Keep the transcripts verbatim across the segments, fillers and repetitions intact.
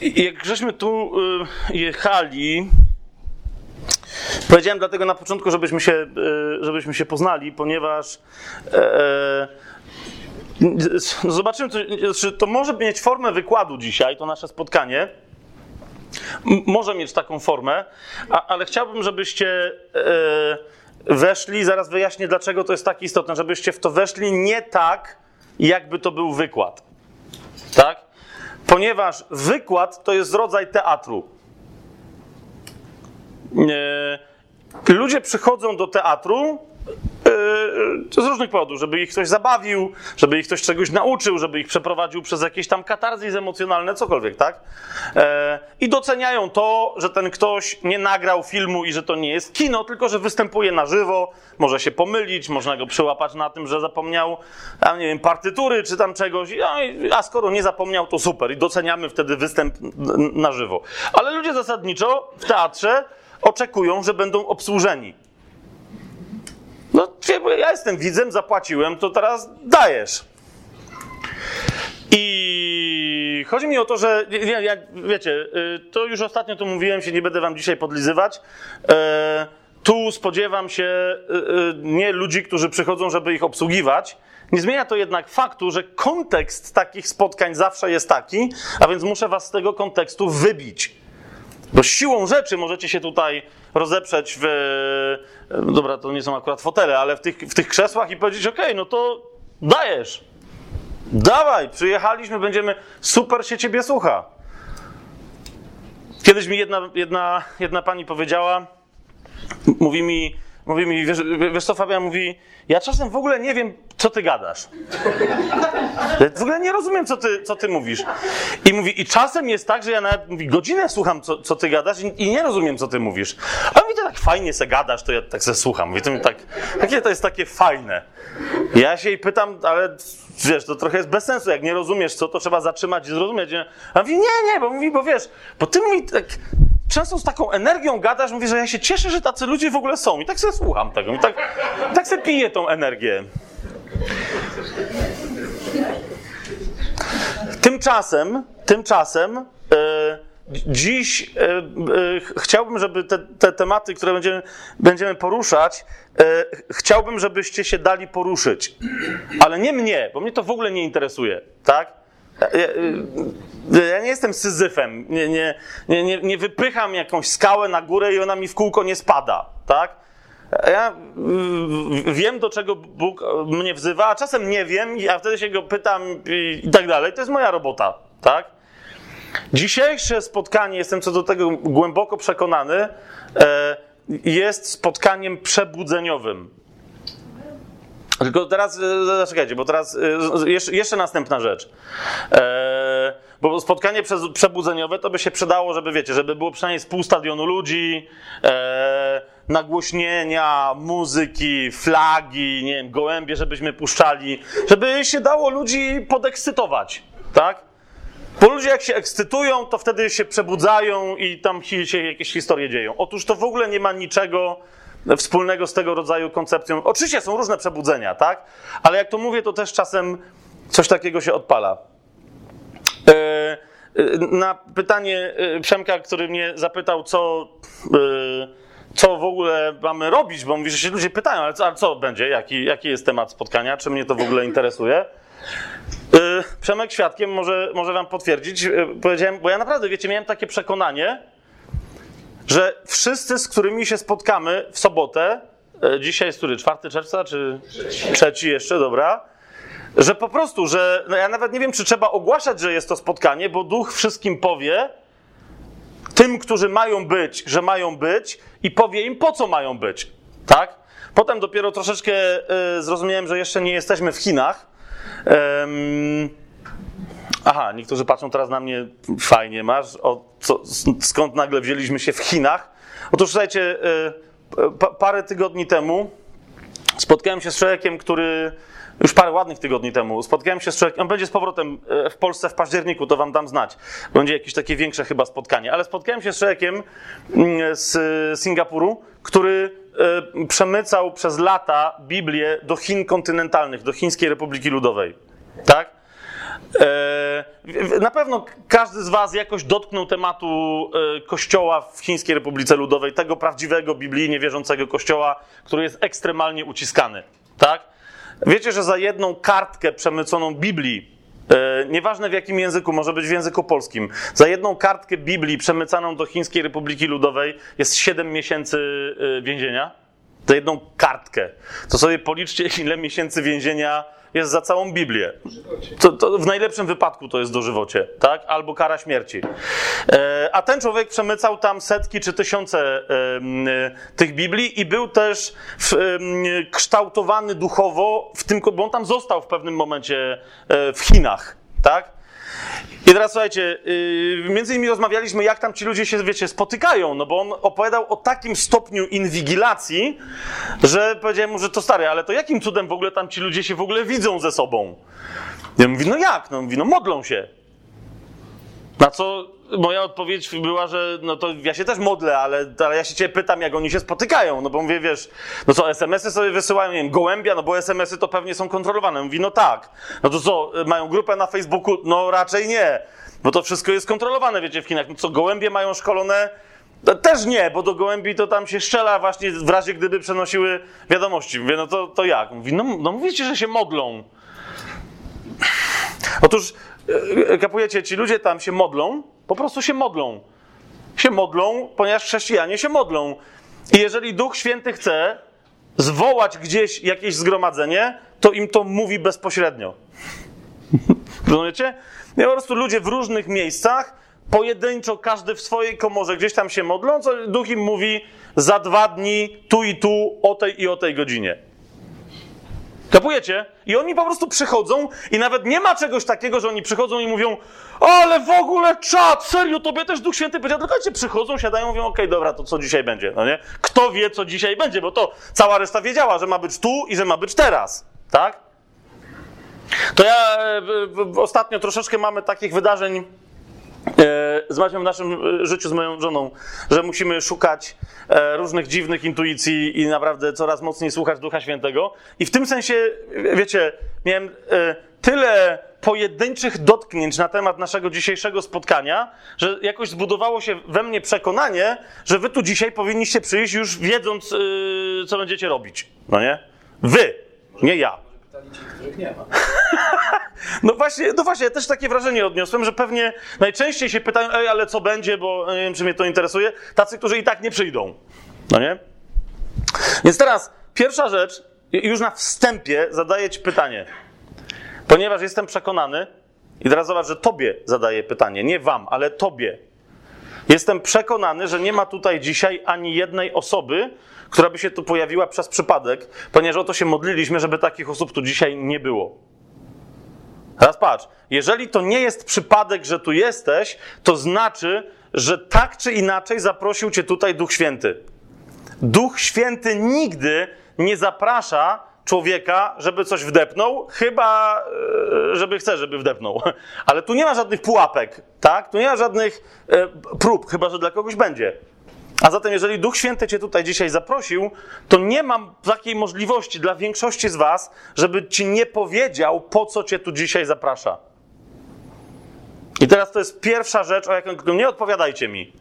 Jak żeśmy tu jechali, powiedziałem dlatego na początku, żebyśmy się, żebyśmy się poznali, ponieważ e, zobaczymy, czy to może mieć formę wykładu dzisiaj, to nasze spotkanie. Może mieć taką formę, a, ale chciałbym, żebyście e, weszli, zaraz wyjaśnię, dlaczego to jest tak istotne, żebyście w to weszli nie tak, jakby to był wykład. Tak? Ponieważ wykład to jest rodzaj teatru. E, ludzie przychodzą do teatru e, z różnych powodów, żeby ich ktoś zabawił, żeby ich ktoś czegoś nauczył, żeby ich przeprowadził przez jakieś tam katarzys emocjonalne, cokolwiek, tak? E, I doceniają to, że ten ktoś nie nagrał filmu i że to nie jest kino, tylko że występuje na żywo, może się pomylić, można go przyłapać na tym, że zapomniał, a nie wiem, partytury czy tam czegoś, a skoro nie zapomniał, to super i doceniamy wtedy występ na żywo. Ale ludzie zasadniczo w teatrze oczekują, że będą obsłużeni. No, ja jestem widzem, zapłaciłem, to teraz dajesz. I chodzi mi o to, że ja, ja, wiecie, to już ostatnio tu mówiłem, się nie będę wam dzisiaj podlizywać. E, tu spodziewam się e, nie ludzi, którzy przychodzą, żeby ich obsługiwać. Nie zmienia to jednak faktu, że kontekst takich spotkań zawsze jest taki, a więc muszę was z tego kontekstu wybić. Bo siłą rzeczy możecie się tutaj rozeprzeć w... Dobra, to nie są akurat fotele, ale w tych, w tych krzesłach i powiedzieć, okej, okay, no to dajesz. Dawaj, przyjechaliśmy, będziemy... Super się ciebie słucha. Kiedyś mi jedna, jedna, jedna pani powiedziała, mówi mi, mówi mi wiesz, wiesz co, Fabian, mówi, ja czasem w ogóle nie wiem, co ty gadasz. W ogóle nie rozumiem, co ty, co ty mówisz. I mówi, i czasem jest tak, że ja nawet mówi, godzinę słucham, co, co ty gadasz i, i nie rozumiem, co ty mówisz. A mówi, to tak fajnie se gadasz, to ja tak se słucham. Mówi, to mi tak, takie to jest takie fajne. Ja się jej pytam, ale wiesz, to trochę jest bez sensu, jak nie rozumiesz, co, to trzeba zatrzymać i zrozumieć. A mówi, nie, nie, bo mówi, bo wiesz, bo ty mówi tak... Często z taką energią gadasz, mówię, że ja się cieszę, że tacy ludzie w ogóle są. I tak sobie słucham tego. I tak, i tak sobie piję tą energię. Tymczasem, tymczasem e, dziś e, e, chciałbym, żeby te, te tematy, które będziemy, będziemy poruszać, e, chciałbym, żebyście się dali poruszyć. Ale nie mnie, bo mnie to w ogóle nie interesuje. Tak? Ja, ja, ja nie jestem syzyfem, nie, nie, nie, nie wypycham jakąś skałę na górę i ona mi w kółko nie spada, tak? Ja wiem, do czego Bóg mnie wzywa, a czasem nie wiem, a wtedy się go pytam i, i tak dalej. To jest moja robota, tak? Dzisiejsze spotkanie, jestem co do tego głęboko przekonany, jest spotkaniem przebudzeniowym. Tylko teraz, zaczekajcie, bo teraz jeszcze następna rzecz. E, bo spotkanie przebudzeniowe to by się przydało, żeby wiecie, żeby było przynajmniej z pół stadionu ludzi, e, nagłośnienia, muzyki, flagi, nie wiem, gołębie, żebyśmy puszczali, żeby się dało ludzi podekscytować, tak? Bo ludzie jak się ekscytują, to wtedy się przebudzają i tam się jakieś historie dzieją. Otóż to w ogóle nie ma niczego wspólnego z tego rodzaju koncepcją. Oczywiście są różne przebudzenia, tak? Ale jak to mówię, to też czasem coś takiego się odpala. Na pytanie Przemka, który mnie zapytał, co, co w ogóle mamy robić, bo mówi, że się ludzie pytają, ale co, ale co będzie, jaki, jaki jest temat spotkania, czy mnie to w ogóle interesuje. Przemek świadkiem może, może wam potwierdzić. Powiedziałem, bo ja naprawdę, wiecie, miałem takie przekonanie, że wszyscy, z którymi się spotkamy w sobotę, dzisiaj jest który, czwartego czerwca, czy trzeci jeszcze, dobra, że po prostu, że no ja nawet nie wiem, czy trzeba ogłaszać, że jest to spotkanie, bo Duch wszystkim powie, tym, którzy mają być, że mają być i powie im, po co mają być, tak? Potem dopiero troszeczkę y, zrozumiałem, że jeszcze nie jesteśmy w Chinach. Ym... Aha, niektórzy patrzą teraz na mnie, fajnie masz, o, co, skąd nagle wzięliśmy się w Chinach? Otóż słuchajcie, y, parę tygodni temu spotkałem się z człowiekiem, który, już parę ładnych tygodni temu, spotkałem się z człowiekiem, on będzie z powrotem w Polsce w październiku, to wam dam znać, będzie jakieś takie większe chyba spotkanie, ale spotkałem się z człowiekiem z Singapuru, który y, przemycał przez lata Biblię do Chin kontynentalnych, do Chińskiej Republiki Ludowej, tak? Na pewno każdy z was jakoś dotknął tematu kościoła w Chińskiej Republice Ludowej, tego prawdziwego, biblijnie wierzącego kościoła, który jest ekstremalnie uciskany, tak? Wiecie, że za jedną kartkę przemyconą Biblii, nieważne w jakim języku, może być w języku polskim, za jedną kartkę Biblii przemycaną do Chińskiej Republiki Ludowej jest siedem miesięcy więzienia. Za jedną kartkę. To sobie policzcie, ile miesięcy więzienia jest za całą Biblię. To, to w najlepszym wypadku to jest dożywocie, tak? Albo kara śmierci. E, a ten człowiek przemycał tam setki czy tysiące e, e, tych Biblii i był też w, e, kształtowany duchowo w tym, bo on tam został w pewnym momencie e, w Chinach, tak? I teraz słuchajcie, yy, między innymi rozmawialiśmy, jak tam ci ludzie się, wiecie, spotykają, no bo on opowiadał o takim stopniu inwigilacji, że powiedziałem mu, że to stary, ale to jakim cudem w ogóle tam ci ludzie się w ogóle widzą ze sobą? Ja mówię, no jak? No, mówi, no modlą się. Na co moja odpowiedź była, że no to ja się też modlę, ale, ale ja się cię pytam, jak oni się spotykają, no bo mówię, wiesz, no co, es em esy sobie wysyłają, nie wiem, gołębia, no bo es em esy to pewnie są kontrolowane. Mówi, no tak. No to co, mają grupę na Facebooku? No raczej nie, bo to wszystko jest kontrolowane, wiecie, w Chinach. No co, gołębie mają szkolone? No, też nie, bo do gołębi to tam się strzela właśnie w razie, gdyby przenosiły wiadomości. Mówię, no to, to jak? Mówi, no, no mówicie, że się modlą. Otóż, kapujecie, ci ludzie tam się modlą, po prostu się modlą. Się modlą, ponieważ chrześcijanie się modlą. I jeżeli Duch Święty chce zwołać gdzieś jakieś zgromadzenie, to im to mówi bezpośrednio. Rozumiecie? I po prostu ludzie w różnych miejscach, pojedynczo, każdy w swojej komorze gdzieś tam się modlą, co Duch im mówi za dwa dni, tu i tu, o tej i o tej godzinie. Kapujecie? I oni po prostu przychodzą i nawet nie ma czegoś takiego, że oni przychodzą i mówią, ale w ogóle czad, serio, tobie też Duch Święty powiedział, tylko cię przychodzą, siadają, mówią, okej, okay, dobra, to co dzisiaj będzie, no nie? Kto wie, co dzisiaj będzie, bo to cała reszta wiedziała, że ma być tu i że ma być teraz, tak? To ja ostatnio troszeczkę mamy takich wydarzeń z Macią w naszym życiu, z moją żoną, że musimy szukać różnych dziwnych intuicji i naprawdę coraz mocniej słuchać Ducha Świętego. I w tym sensie, wiecie, miałem tyle pojedynczych dotknięć na temat naszego dzisiejszego spotkania, że jakoś zbudowało się we mnie przekonanie, że wy tu dzisiaj powinniście przyjść już wiedząc, co będziecie robić. No nie? Wy, nie ja. Których nie ma. No właśnie, no właśnie, ja też takie wrażenie odniosłem, że pewnie najczęściej się pytają, ej, ale co będzie, bo nie wiem, czy mnie to interesuje, tacy, którzy i tak nie przyjdą. No nie? Więc teraz pierwsza rzecz, już na wstępie zadaję ci pytanie, ponieważ jestem przekonany, i teraz zobacz, że tobie zadaję pytanie, nie wam, ale tobie. Jestem przekonany, że nie ma tutaj dzisiaj ani jednej osoby, która by się tu pojawiła przez przypadek, ponieważ o to się modliliśmy, żeby takich osób tu dzisiaj nie było. Teraz patrz, jeżeli to nie jest przypadek, że tu jesteś, to znaczy, że tak czy inaczej zaprosił cię tutaj Duch Święty. Duch Święty nigdy nie zaprasza człowieka, żeby coś wdepnął, chyba żeby chce, żeby wdepnął. Ale tu nie ma żadnych pułapek, tak? Tu nie ma żadnych prób, chyba że dla kogoś będzie. A zatem, jeżeli Duch Święty cię tutaj dzisiaj zaprosił, to nie mam takiej możliwości dla większości z was, żeby ci nie powiedział, po co cię tu dzisiaj zaprasza. I teraz to jest pierwsza rzecz, o jaką nie odpowiadajcie mi.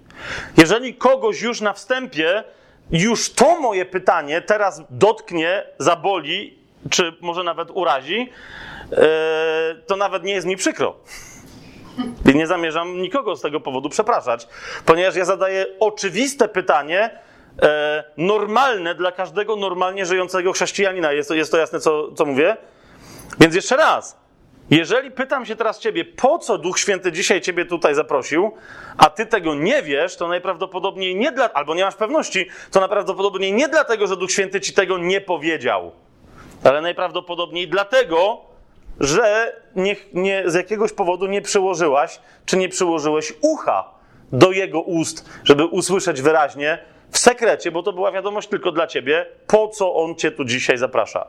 Jeżeli kogoś już na wstępie, już to moje pytanie teraz dotknie, zaboli, czy może nawet urazi, yy, to nawet nie jest mi przykro. I nie zamierzam nikogo z tego powodu przepraszać, ponieważ ja zadaję oczywiste pytanie, e, normalne dla każdego normalnie żyjącego chrześcijanina. Jest to, jest to jasne, co, co mówię? Więc jeszcze raz, jeżeli pytam się teraz ciebie, po co Duch Święty dzisiaj ciebie tutaj zaprosił, a ty tego nie wiesz, to najprawdopodobniej nie dla, albo nie masz pewności, to najprawdopodobniej nie dlatego, że Duch Święty ci tego nie powiedział, ale najprawdopodobniej dlatego, że nie, nie, z jakiegoś powodu nie przyłożyłaś, czy nie przyłożyłeś ucha do jego ust, żeby usłyszeć wyraźnie w sekrecie, bo to była wiadomość tylko dla ciebie, po co on cię tu dzisiaj zaprasza.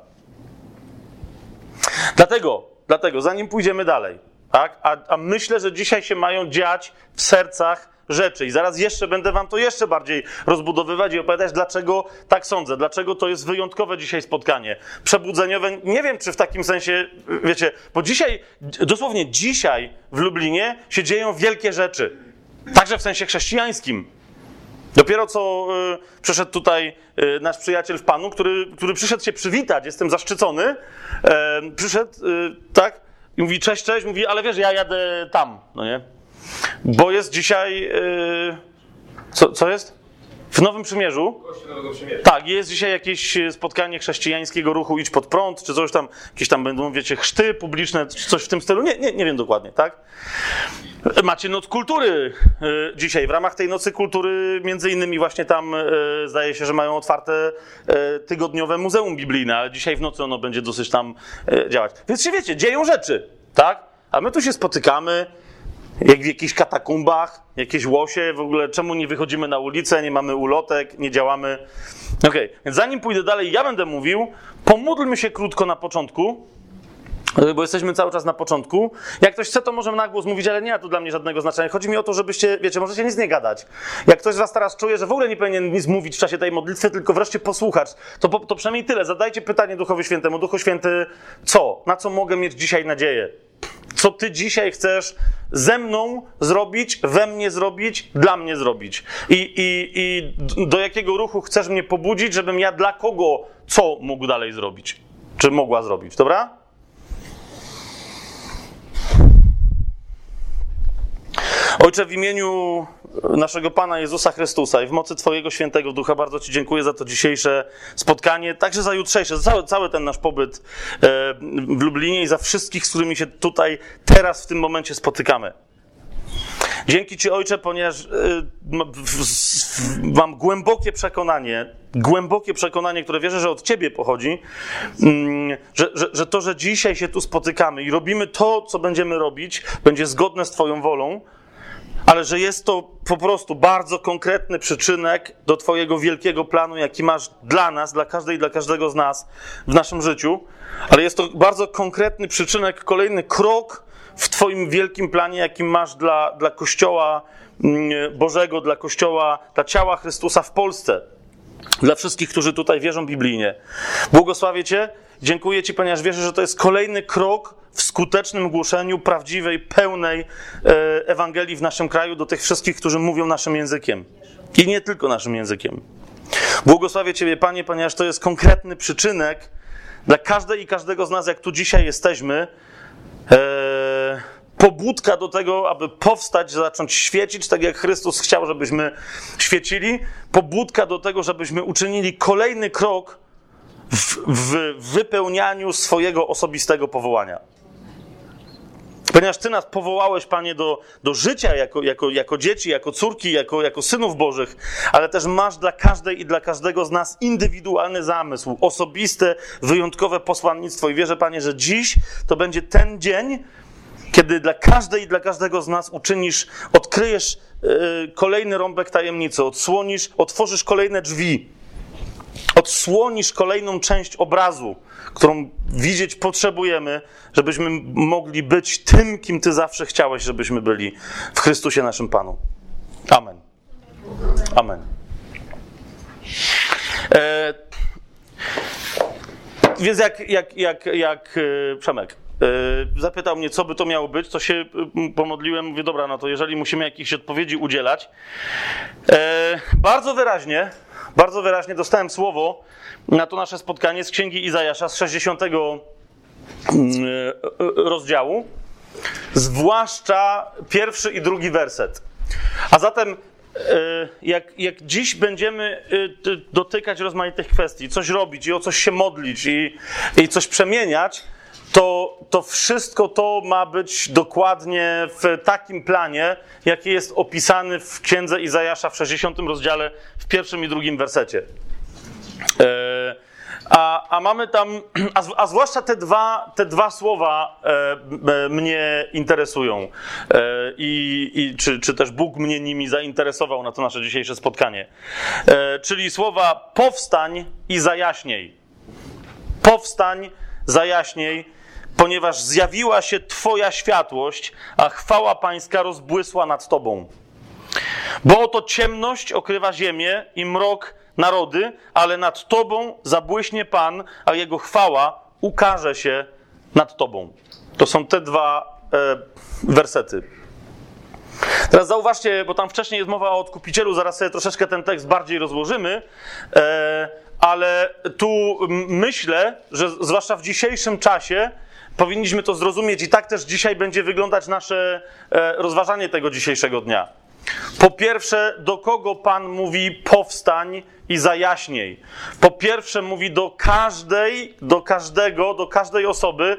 Dlatego, dlatego zanim pójdziemy dalej, tak, a, a myślę, że dzisiaj się mają dziać w sercach rzeczy. I zaraz jeszcze będę wam to jeszcze bardziej rozbudowywać i opowiadać, dlaczego tak sądzę, dlaczego to jest wyjątkowe dzisiaj spotkanie przebudzeniowe. Nie wiem, czy w takim sensie, wiecie, bo dzisiaj, dosłownie dzisiaj w Lublinie się dzieją wielkie rzeczy. Także w sensie chrześcijańskim. Dopiero co y, przyszedł tutaj y, nasz przyjaciel w Panu, który, który przyszedł się przywitać, jestem zaszczycony, y, przyszedł, y, tak, i mówi cześć, cześć, mówi, ale wiesz, ja jadę tam, no nie? Bo jest dzisiaj, y, co, co jest? W Nowym Przymierzu. Tak, jest dzisiaj jakieś spotkanie chrześcijańskiego ruchu Idź Pod Prąd, czy coś tam, jakieś tam będą, wiecie, chrzty publiczne, czy coś w tym stylu, nie, nie, nie wiem dokładnie, tak? Macie Noc Kultury dzisiaj. W ramach tej Nocy Kultury między innymi właśnie tam e, zdaje się, że mają otwarte e, tygodniowe Muzeum Biblijne, ale dzisiaj w nocy ono będzie dosyć tam e, działać. Więc się wiecie, dzieją rzeczy, tak? A my tu się spotykamy, jak w jakichś katakumbach, jakieś łosie, w ogóle czemu nie wychodzimy na ulicę, nie mamy ulotek, nie działamy. Okej, okay. Więc zanim pójdę dalej, ja będę mówił, pomódlmy się krótko na początku, bo jesteśmy cały czas na początku. Jak ktoś chce, to możemy na głos mówić, ale nie ma tu dla mnie żadnego znaczenia. Chodzi mi o to, żebyście, wiecie, możecie nic nie gadać. Jak ktoś z was teraz czuje, że w ogóle nie powinien nic mówić w czasie tej modlitwy, tylko wreszcie posłuchać, to, to przynajmniej tyle. Zadajcie pytanie Duchowi Świętemu. Duchu Święty, co? Na co mogę mieć dzisiaj nadzieję? Co ty dzisiaj chcesz ze mną zrobić, we mnie zrobić, dla mnie zrobić? I, i, i do jakiego ruchu chcesz mnie pobudzić, żebym ja dla kogo co mógł dalej zrobić? Czy mogła zrobić, dobra? Ojcze, w imieniu naszego Pana Jezusa Chrystusa i w mocy Twojego Świętego Ducha bardzo Ci dziękuję za to dzisiejsze spotkanie, także za jutrzejsze, za cały, cały ten nasz pobyt w Lublinie i za wszystkich, z którymi się tutaj teraz w tym momencie spotykamy. Dzięki Ci, Ojcze, ponieważ mam głębokie przekonanie, głębokie przekonanie, które wierzę, że od Ciebie pochodzi, że, że, że to, że dzisiaj się tu spotykamy i robimy to, co będziemy robić, będzie zgodne z Twoją wolą, ale że jest to po prostu bardzo konkretny przyczynek do Twojego wielkiego planu, jaki masz dla nas, dla każdej i dla każdego z nas w naszym życiu, ale jest to bardzo konkretny przyczynek, kolejny krok w Twoim wielkim planie, jaki masz dla, dla Kościoła Bożego, dla Kościoła, dla ciała Chrystusa w Polsce, dla wszystkich, którzy tutaj wierzą biblijnie. Błogosławię Cię, dziękuję Ci, ponieważ wierzę, że to jest kolejny krok w skutecznym głoszeniu prawdziwej, pełnej Ewangelii w naszym kraju do tych wszystkich, którzy mówią naszym językiem. I nie tylko naszym językiem. Błogosławię Ciebie, Panie, ponieważ to jest konkretny przyczynek dla każdej i każdego z nas, jak tu dzisiaj jesteśmy, Eee, pobudka do tego, aby powstać, zacząć świecić, tak jak Chrystus chciał, żebyśmy świecili, pobudka do tego, żebyśmy uczynili kolejny krok w, w wypełnianiu swojego osobistego powołania. Ponieważ Ty nas powołałeś, Panie, do, do życia jako, jako, jako dzieci, jako córki, jako, jako synów Bożych, ale też masz dla każdej i dla każdego z nas indywidualny zamysł, osobiste, wyjątkowe posłannictwo. I wierzę, Panie, że dziś to będzie ten dzień, kiedy dla każdej i dla każdego z nas uczynisz, odkryjesz yy, kolejny rąbek tajemnicy, odsłonisz, otworzysz kolejne drzwi, odsłonisz kolejną część obrazu, którą widzieć potrzebujemy, żebyśmy mogli być tym, kim Ty zawsze chciałeś, żebyśmy byli w Chrystusie naszym Panu. Amen. Amen. E, więc jak, jak, jak, jak Przemek zapytał mnie, co by to miało być, to się pomodliłem, mówię, dobra, no to jeżeli musimy jakichś odpowiedzi udzielać, e, bardzo wyraźnie, bardzo wyraźnie dostałem słowo na to nasze spotkanie z Księgi Izajasza z sześćdziesiątego rozdziału, zwłaszcza pierwszy i drugi werset. A zatem Jak, jak dziś będziemy dotykać rozmaitych kwestii, coś robić i o coś się modlić i, i coś przemieniać, to, to wszystko to ma być dokładnie w takim planie, jaki jest opisany w Księdze Izajasza w sześćdziesiątym rozdziale, w pierwszym i drugim wersecie. A, a mamy tam, a, z, a zwłaszcza te dwa, te dwa słowa e, mnie interesują e, i, i czy, czy też Bóg mnie nimi zainteresował na to nasze dzisiejsze spotkanie. E, czyli słowa powstań i zajaśnij. Powstań, zajaśnij, ponieważ zjawiła się Twoja światłość, a chwała Pańska rozbłysła nad Tobą. Bo oto ciemność okrywa ziemię i mrok narody, ale nad tobą zabłyśnie Pan, a jego chwała ukaże się nad tobą. To są te dwa e, wersety. Teraz zauważcie, bo tam wcześniej jest mowa o odkupicielu, zaraz sobie troszeczkę ten tekst bardziej rozłożymy, e, ale tu myślę, że zwłaszcza w dzisiejszym czasie powinniśmy to zrozumieć i tak też dzisiaj będzie wyglądać nasze e, rozważanie tego dzisiejszego dnia. Po pierwsze, do kogo Pan mówi powstań i zajaśnij? Po pierwsze mówi do każdej, do każdego, do każdej osoby,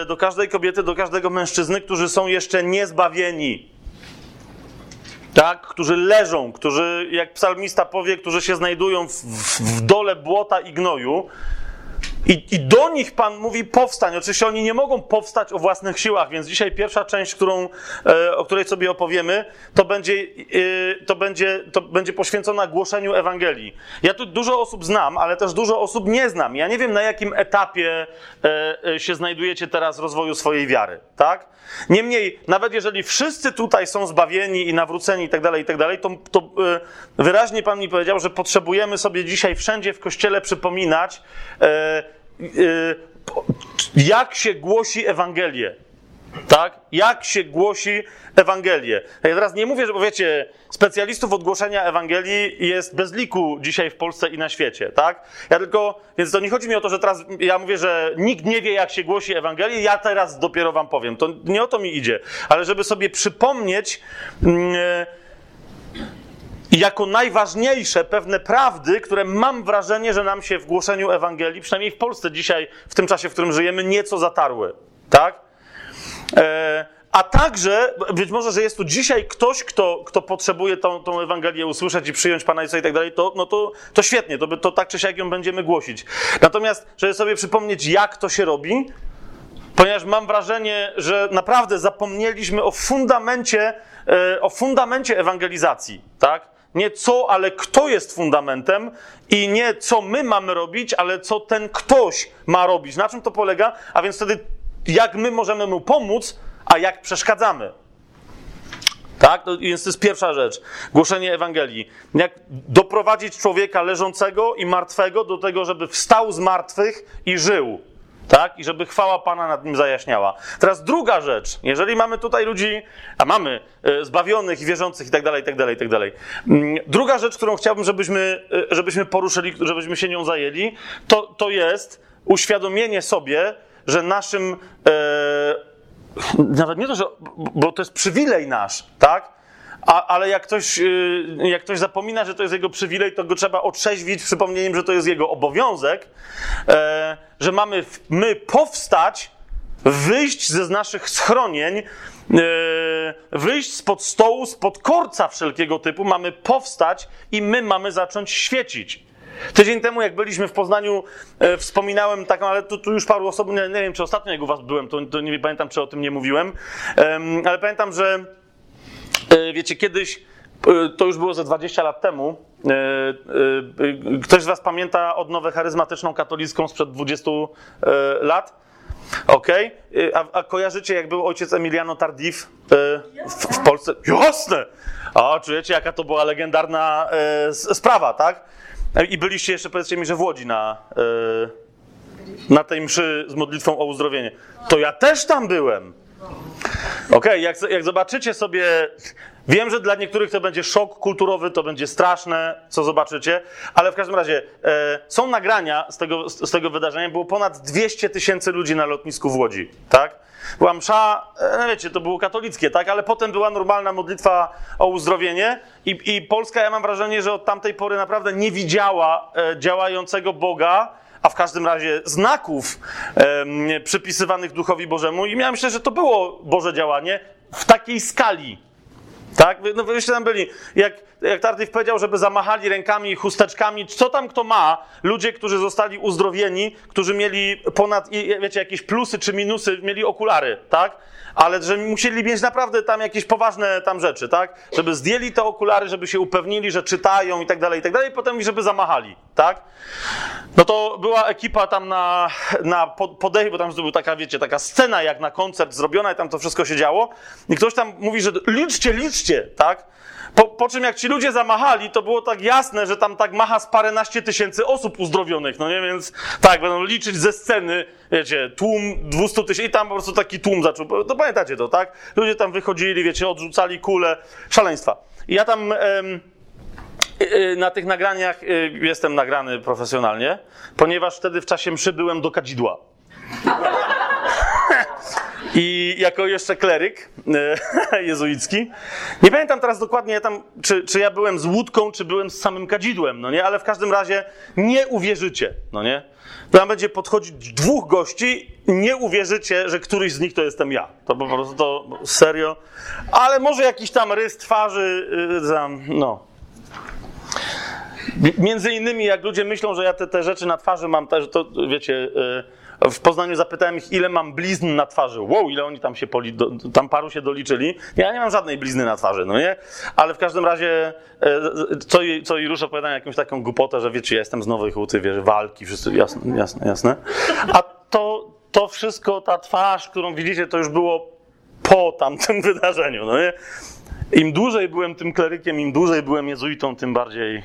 e, do każdej kobiety, do każdego mężczyzny, którzy są jeszcze niezbawieni. Tak, którzy leżą, którzy, jak psalmista powie, którzy się znajdują w, w, w dole błota i gnoju. I, I do nich Pan mówi powstań. Oczywiście oni nie mogą powstać o własnych siłach, więc dzisiaj pierwsza część, którą, e, o której sobie opowiemy, to będzie, e, to, będzie, to będzie poświęcona głoszeniu Ewangelii. Ja tu dużo osób znam, ale też dużo osób nie znam. Ja nie wiem, na jakim etapie e, się znajdujecie teraz rozwoju swojej wiary, tak? Niemniej, nawet jeżeli wszyscy tutaj są zbawieni i nawróceni i tak dalej, i tak dalej, to, to e, wyraźnie Pan mi powiedział, że potrzebujemy sobie dzisiaj wszędzie w Kościele przypominać, e, jak się głosi Ewangelię, tak? Jak się głosi Ewangelię. Ja teraz nie mówię, że bo wiecie, specjalistów od głoszenia Ewangelii jest bez liku dzisiaj w Polsce i na świecie, tak? Ja tylko, więc to nie chodzi mi o to, że teraz ja mówię, że nikt nie wie, jak się głosi Ewangelię, ja teraz dopiero wam powiem. To nie o to mi idzie, ale żeby sobie przypomnieć yy, jako najważniejsze pewne prawdy, które mam wrażenie, że nam się w głoszeniu Ewangelii, przynajmniej w Polsce dzisiaj, w tym czasie, w którym żyjemy, nieco zatarły. Tak? E, a także, być może, że jest tu dzisiaj ktoś, kto, kto potrzebuje tą, tą Ewangelię usłyszeć i przyjąć Pana Jezusa i tak dalej, to, no to, to świetnie, to, to tak czy siak ją będziemy głosić. Natomiast, żeby sobie przypomnieć, jak to się robi, ponieważ mam wrażenie, że naprawdę zapomnieliśmy o fundamencie, e, o fundamencie ewangelizacji, tak? Nie co, ale kto jest fundamentem i nie co my mamy robić, ale co ten ktoś ma robić. Na czym to polega? A więc wtedy jak my możemy mu pomóc, a jak przeszkadzamy. Tak? To jest pierwsza rzecz. Głoszenie Ewangelii. Jak doprowadzić człowieka leżącego i martwego do tego, żeby wstał z martwych i żył. Tak? I żeby chwała Pana nad nim zajaśniała. Teraz druga rzecz. Jeżeli mamy tutaj ludzi, a mamy y, zbawionych i wierzących i tak dalej, i tak dalej, i tak dalej. Druga rzecz, którą chciałbym, żebyśmy, y, żebyśmy poruszyli, żebyśmy się nią zajęli, to, to jest uświadomienie sobie, że naszym, y, nawet nie to, że, bo to jest przywilej nasz, tak? A, ale jak ktoś, jak ktoś zapomina, że to jest jego przywilej, to go trzeba otrzeźwić przypomnieniem, że to jest jego obowiązek, e, że mamy my powstać, wyjść ze z naszych schronień, e, wyjść spod stołu, spod korca wszelkiego typu, mamy powstać i my mamy zacząć świecić. Tydzień temu, jak byliśmy w Poznaniu, e, wspominałem tak, ale tu, tu już paru osób, nie, nie wiem, czy ostatnio jak u was byłem, to, to nie pamiętam, czy o tym nie mówiłem, e, ale pamiętam, że wiecie, kiedyś, to już było ze dwadzieścia lat temu, ktoś z was pamięta odnowę charyzmatyczną katolicką sprzed dwudziestu lat? Okej. Okay. A, a kojarzycie, jak był ojciec Emiliano Tardif w, w Polsce? Jasne! A czujecie, jaka to była legendarna sprawa, tak? I byliście jeszcze, powiedzcie mi, że w Łodzi na, na tej mszy z modlitwą o uzdrowienie. To ja też tam byłem! Okej, okay, jak, jak zobaczycie sobie, wiem, że dla niektórych to będzie szok kulturowy, to będzie straszne, co zobaczycie, ale w każdym razie e, są nagrania z tego, z, z tego wydarzenia, było ponad dwieście tysięcy ludzi na lotnisku w Łodzi, tak? Była msza, no wiecie, to było katolickie, tak? Ale potem była normalna modlitwa o uzdrowienie i, i Polska, ja mam wrażenie, że od tamtej pory naprawdę nie widziała e, działającego Boga, a w każdym razie znaków e, przypisywanych Duchowi Bożemu i ja myślę, że to było Boże działanie w takiej skali. Tak? No wyście tam byli. Jak, jak Tardif powiedział, żeby zamachali rękami i chusteczkami, co tam kto ma, ludzie, którzy zostali uzdrowieni, którzy mieli ponad, wiecie, jakieś plusy czy minusy, mieli okulary, tak? Ale że musieli mieć naprawdę tam jakieś poważne tam rzeczy, tak? Żeby zdjęli te okulary, żeby się upewnili, że czytają i tak dalej, i tak dalej, i potem żeby zamachali, tak? No to była ekipa tam na, na podejściu, bo tam była taka, wiecie, taka scena jak na koncert zrobiona i tam to wszystko się działo. I ktoś tam mówi, że liczcie, liczcie, Oczywiście, tak? Po, po czym jak ci ludzie zamachali, to było tak jasne, że tam tak macha z paręnaście tysięcy osób uzdrowionych, no nie? Więc tak, będą liczyć ze sceny, wiecie, tłum dwustu tysięcy i tam po prostu taki tłum zaczął. To pamiętacie to, tak? Ludzie tam wychodzili, wiecie, odrzucali kule, szaleństwa. I ja tam... Em, Na tych nagraniach jestem nagrany profesjonalnie, ponieważ wtedy w czasie mszy byłem do kadzidła. I jako jeszcze kleryk jezuicki. Nie pamiętam teraz dokładnie, ja tam, czy, czy ja byłem z łódką, czy byłem z samym kadzidłem, no nie? Ale w każdym razie nie uwierzycie, no nie? Tam będzie podchodzić dwóch gości, nie uwierzycie, że któryś z nich to jestem ja. To po prostu to serio. Ale może jakiś tam rys twarzy, no... Między innymi, jak ludzie myślą, że ja te, te rzeczy na twarzy mam, to, to wiecie, w Poznaniu zapytałem ich, ile mam blizn na twarzy. Wow, ile oni tam się, poli, do, tam paru się doliczyli. Ja nie mam żadnej blizny na twarzy, no nie? Ale w każdym razie, co i, co i rusz opowiadałem jakąś taką głupotę, że wiecie, ja jestem z Nowej Huty, wiesz, walki, wszyscy, jasne, jasne, jasne. A to, to wszystko, ta twarz, którą widzicie, to już było po tamtym wydarzeniu, no nie? Im dłużej byłem tym klerykiem, im dłużej byłem jezuitą, tym bardziej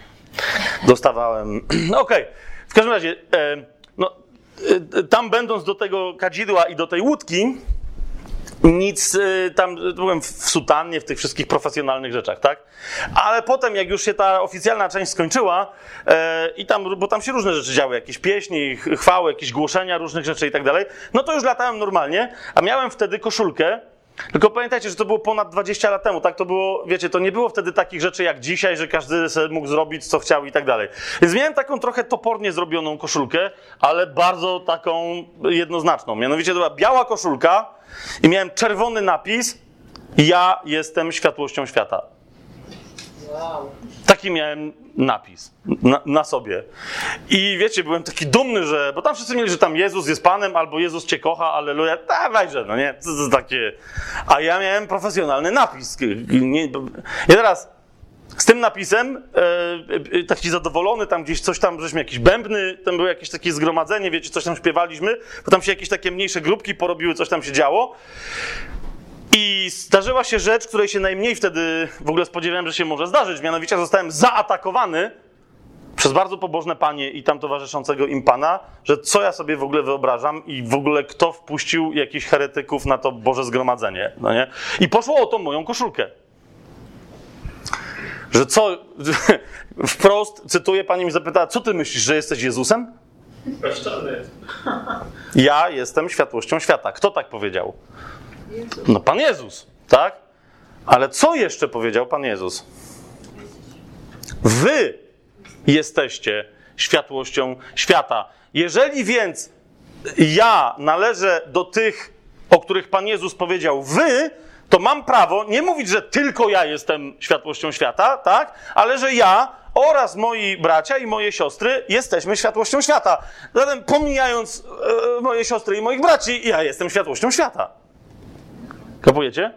dostawałem. No okej, okay. W każdym razie, no, tam będąc do tego kadzidła i do tej łódki, nic, tam byłem w sutannie, w tych wszystkich profesjonalnych rzeczach, tak? Ale potem, jak już się ta oficjalna część skończyła, i tam, bo tam się różne rzeczy działy, jakieś pieśni, chwały, jakieś głoszenia różnych rzeczy i tak dalej, no to już latałem normalnie, a miałem wtedy koszulkę. Tylko pamiętajcie, że to było ponad dwadzieścia lat temu, tak? To było, wiecie, to nie było wtedy takich rzeczy jak dzisiaj, że każdy sobie mógł zrobić, co chciał i tak dalej. Więc miałem taką trochę topornie zrobioną koszulkę, ale bardzo taką jednoznaczną. Mianowicie to była biała koszulka i miałem czerwony napis: ja jestem światłością świata. Wow. Taki miałem napis na, na sobie. I wiecie, byłem taki dumny, że... Bo tam wszyscy mieli, że tam Jezus jest Panem, albo Jezus cię kocha, alleluja. Dawajże, no nie? Co to takie... A ja miałem profesjonalny napis. Nie, bo... I teraz z tym napisem e, taki zadowolony, tam gdzieś coś tam, żeśmy jakiś bębny, tam było jakieś takie zgromadzenie, wiecie, coś tam śpiewaliśmy, bo tam się jakieś takie mniejsze grupki porobiły, coś tam się działo. I zdarzyła się rzecz, której się najmniej wtedy w ogóle spodziewałem, że się może zdarzyć. Mianowicie zostałem zaatakowany przez bardzo pobożne panie i tam towarzyszącego im pana, że co ja sobie w ogóle wyobrażam i w ogóle kto wpuścił jakichś heretyków na to Boże zgromadzenie. No nie? I poszło o tą moją koszulkę. Że co, wprost, cytuję, pani mi zapytała, co ty myślisz, że jesteś Jezusem? Ja jestem światłością świata. Kto tak powiedział? No Pan Jezus, tak? Ale co jeszcze powiedział Pan Jezus? Wy jesteście światłością świata. Jeżeli więc ja należę do tych, o których Pan Jezus powiedział wy, to mam prawo nie mówić, że tylko ja jestem światłością świata, tak? Ale że ja oraz moi bracia i moje siostry jesteśmy światłością świata. Zatem pomijając e, moje siostry i moich braci, ja jestem światłością świata. Kapujecie?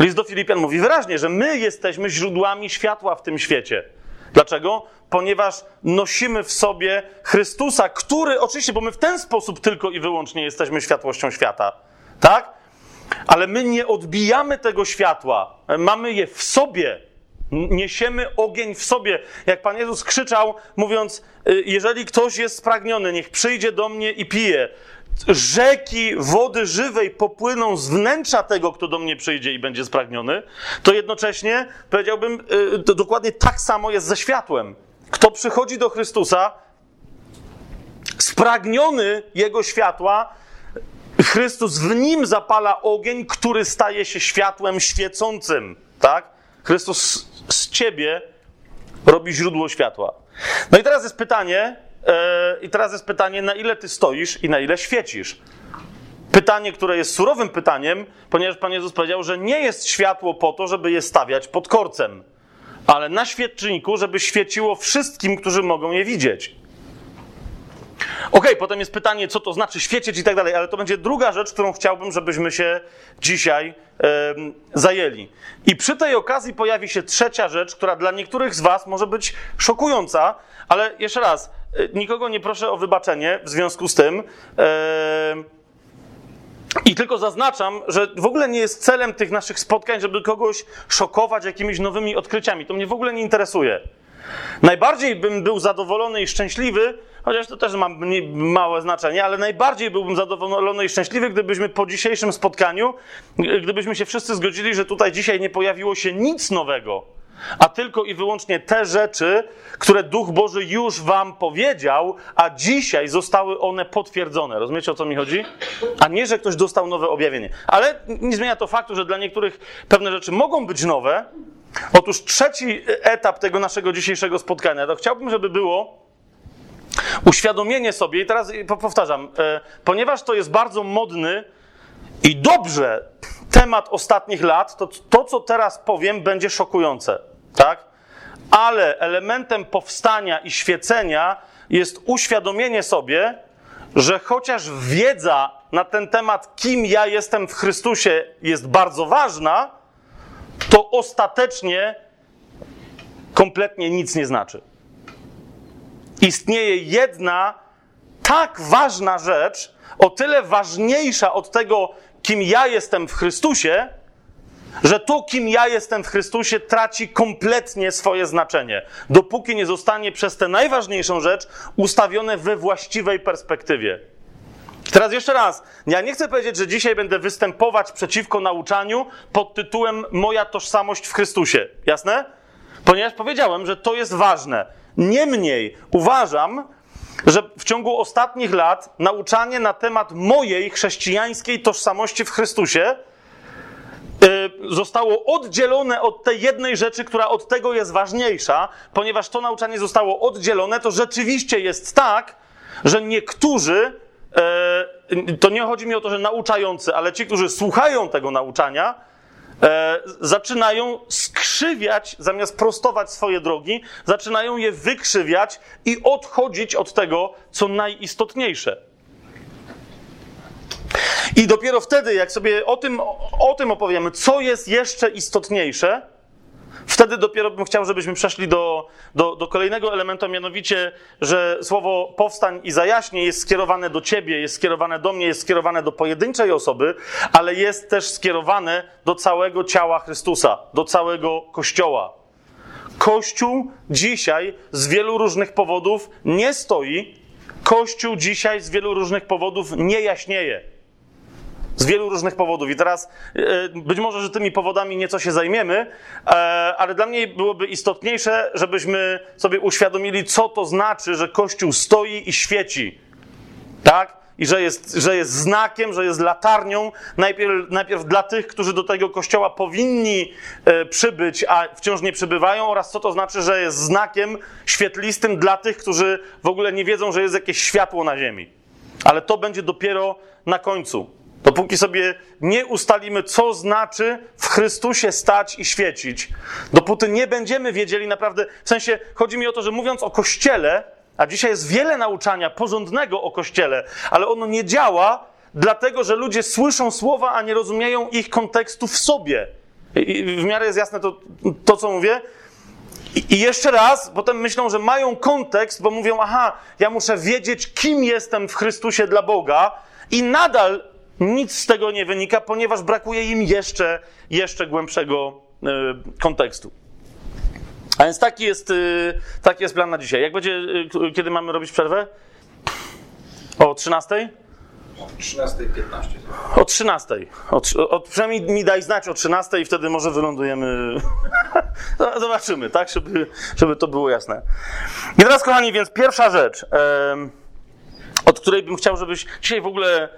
List do Filipian mówi wyraźnie, że my jesteśmy źródłami światła w tym świecie. Dlaczego? Ponieważ nosimy w sobie Chrystusa, który, oczywiście, bo my w ten sposób tylko i wyłącznie jesteśmy światłością świata. Tak? Ale my nie odbijamy tego światła. Mamy je w sobie. Niesiemy ogień w sobie. Jak Pan Jezus krzyczał, mówiąc, jeżeli ktoś jest spragniony, niech przyjdzie do mnie i pije. Rzeki wody żywej popłyną z wnętrza tego, kto do mnie przyjdzie i będzie spragniony, to jednocześnie, powiedziałbym, to dokładnie tak samo jest ze światłem. Kto przychodzi do Chrystusa, spragniony Jego światła, Chrystus w nim zapala ogień, który staje się światłem świecącym. Tak? Chrystus z ciebie robi źródło światła. No i teraz jest pytanie... I teraz jest pytanie, na ile ty stoisz i na ile świecisz. Pytanie, które jest surowym pytaniem, ponieważ Pan Jezus powiedział, że nie jest światło po to, żeby je stawiać pod korcem, ale na świeczniku, żeby świeciło wszystkim, którzy mogą je widzieć. Okej, okay, potem jest pytanie, co to znaczy świecieć i tak dalej, ale to będzie druga rzecz, którą chciałbym, żebyśmy się dzisiaj yy, zajęli. I przy tej okazji pojawi się trzecia rzecz, która dla niektórych z was może być szokująca, ale jeszcze raz, nikogo nie proszę o wybaczenie w związku z tym, yy, I tylko zaznaczam, że w ogóle nie jest celem tych naszych spotkań, żeby kogoś szokować jakimiś nowymi odkryciami. To mnie w ogóle nie interesuje. Najbardziej bym był zadowolony i szczęśliwy, chociaż to też ma małe znaczenie, ale najbardziej byłbym zadowolony i szczęśliwy, gdybyśmy po dzisiejszym spotkaniu, gdybyśmy się wszyscy zgodzili, że tutaj dzisiaj nie pojawiło się nic nowego, a tylko i wyłącznie te rzeczy, które Duch Boży już wam powiedział, a dzisiaj zostały one potwierdzone. Rozumiecie, o co mi chodzi? A nie, że ktoś dostał nowe objawienie. Ale nie zmienia to faktu, że dla niektórych pewne rzeczy mogą być nowe. Otóż trzeci etap tego naszego dzisiejszego spotkania, to chciałbym, żeby było uświadomienie sobie, i teraz powtarzam, ponieważ to jest bardzo modny i dobrze temat ostatnich lat, to to, co teraz powiem, będzie szokujące, tak? Ale elementem powstania i świecenia jest uświadomienie sobie, że chociaż wiedza na ten temat, kim ja jestem w Chrystusie, jest bardzo ważna, to ostatecznie kompletnie nic nie znaczy. Istnieje jedna tak ważna rzecz, o tyle ważniejsza od tego, kim ja jestem w Chrystusie, że to, kim ja jestem w Chrystusie, traci kompletnie swoje znaczenie, dopóki nie zostanie przez tę najważniejszą rzecz ustawione we właściwej perspektywie. Teraz jeszcze raz, ja nie chcę powiedzieć, że dzisiaj będę występować przeciwko nauczaniu pod tytułem Moja tożsamość w Chrystusie, jasne? Ponieważ powiedziałem, że to jest ważne. Niemniej uważam, że w ciągu ostatnich lat nauczanie na temat mojej chrześcijańskiej tożsamości w Chrystusie zostało oddzielone od tej jednej rzeczy, która od tego jest ważniejsza, ponieważ to nauczanie zostało oddzielone, to rzeczywiście jest tak, że niektórzy, to nie chodzi mi o to, że nauczający, ale ci, którzy słuchają tego nauczania, zaczynają skrzywiać, zamiast prostować swoje drogi, zaczynają je wykrzywiać i odchodzić od tego, co najistotniejsze. I dopiero wtedy, jak sobie o tym, o tym opowiemy, co jest jeszcze istotniejsze, wtedy dopiero bym chciał, żebyśmy przeszli do, do, do kolejnego elementu, mianowicie, że słowo powstań i zajaśnij jest skierowane do ciebie, jest skierowane do mnie, jest skierowane do pojedynczej osoby, ale jest też skierowane do całego ciała Chrystusa, do całego Kościoła. Kościół dzisiaj z wielu różnych powodów nie stoi, Kościół dzisiaj z wielu różnych powodów nie jaśnieje. Z wielu różnych powodów. I teraz być może, że tymi powodami nieco się zajmiemy, ale dla mnie byłoby istotniejsze, żebyśmy sobie uświadomili, co to znaczy, że Kościół stoi i świeci. Tak? I że jest, że jest znakiem, że jest latarnią. Najpierw, najpierw dla tych, którzy do tego Kościoła powinni przybyć, a wciąż nie przybywają, oraz co to znaczy, że jest znakiem świetlistym dla tych, którzy w ogóle nie wiedzą, że jest jakieś światło na ziemi. Ale to będzie dopiero na końcu. Dopóki sobie nie ustalimy, co znaczy w Chrystusie stać i świecić, dopóty nie będziemy wiedzieli naprawdę, w sensie chodzi mi o to, że mówiąc o Kościele, a dzisiaj jest wiele nauczania porządnego o Kościele, ale ono nie działa, dlatego że ludzie słyszą słowa, a nie rozumieją ich kontekstu w sobie. I w miarę jest jasne to, to co mówię. I jeszcze raz, potem myślą, że mają kontekst, bo mówią, aha, ja muszę wiedzieć, kim jestem w Chrystusie dla Boga i nadal nic z tego nie wynika, ponieważ brakuje im jeszcze, jeszcze głębszego y, kontekstu. A więc taki jest, y, taki jest plan na dzisiaj. Jak będzie, y, kiedy mamy robić przerwę? O trzynastej? O trzynastej piętnaście. O trzynastej. O, o, przynajmniej mi daj znać o trzynastej i wtedy może wylądujemy. Zobaczymy, tak? Żeby, żeby to było jasne. I teraz, kochani, więc pierwsza rzecz. Y, od której bym chciał, żebyś dzisiaj w ogóle,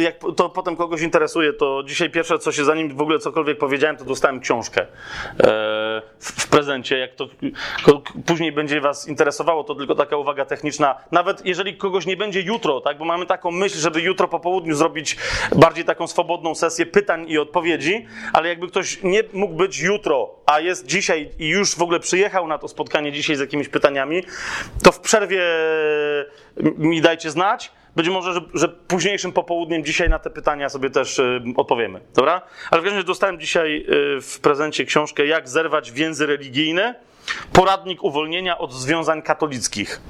jak to potem kogoś interesuje, to dzisiaj pierwsze, co się zanim w ogóle cokolwiek powiedziałem, to dostałem książkę w prezencie. Jak to później będzie was interesowało, to tylko taka uwaga techniczna. Nawet jeżeli kogoś nie będzie jutro, tak, bo mamy taką myśl, żeby jutro po południu zrobić bardziej taką swobodną sesję pytań i odpowiedzi, ale jakby ktoś nie mógł być jutro, a jest dzisiaj i już w ogóle przyjechał na to spotkanie dzisiaj z jakimiś pytaniami, to w przerwie mi dajcie znać. Być może, że, że późniejszym popołudniem dzisiaj na te pytania sobie też y, odpowiemy, dobra? Ale w każdym razie dostałem dzisiaj y, w prezencie książkę Jak zerwać więzy religijne Poradnik uwolnienia od związań katolickich.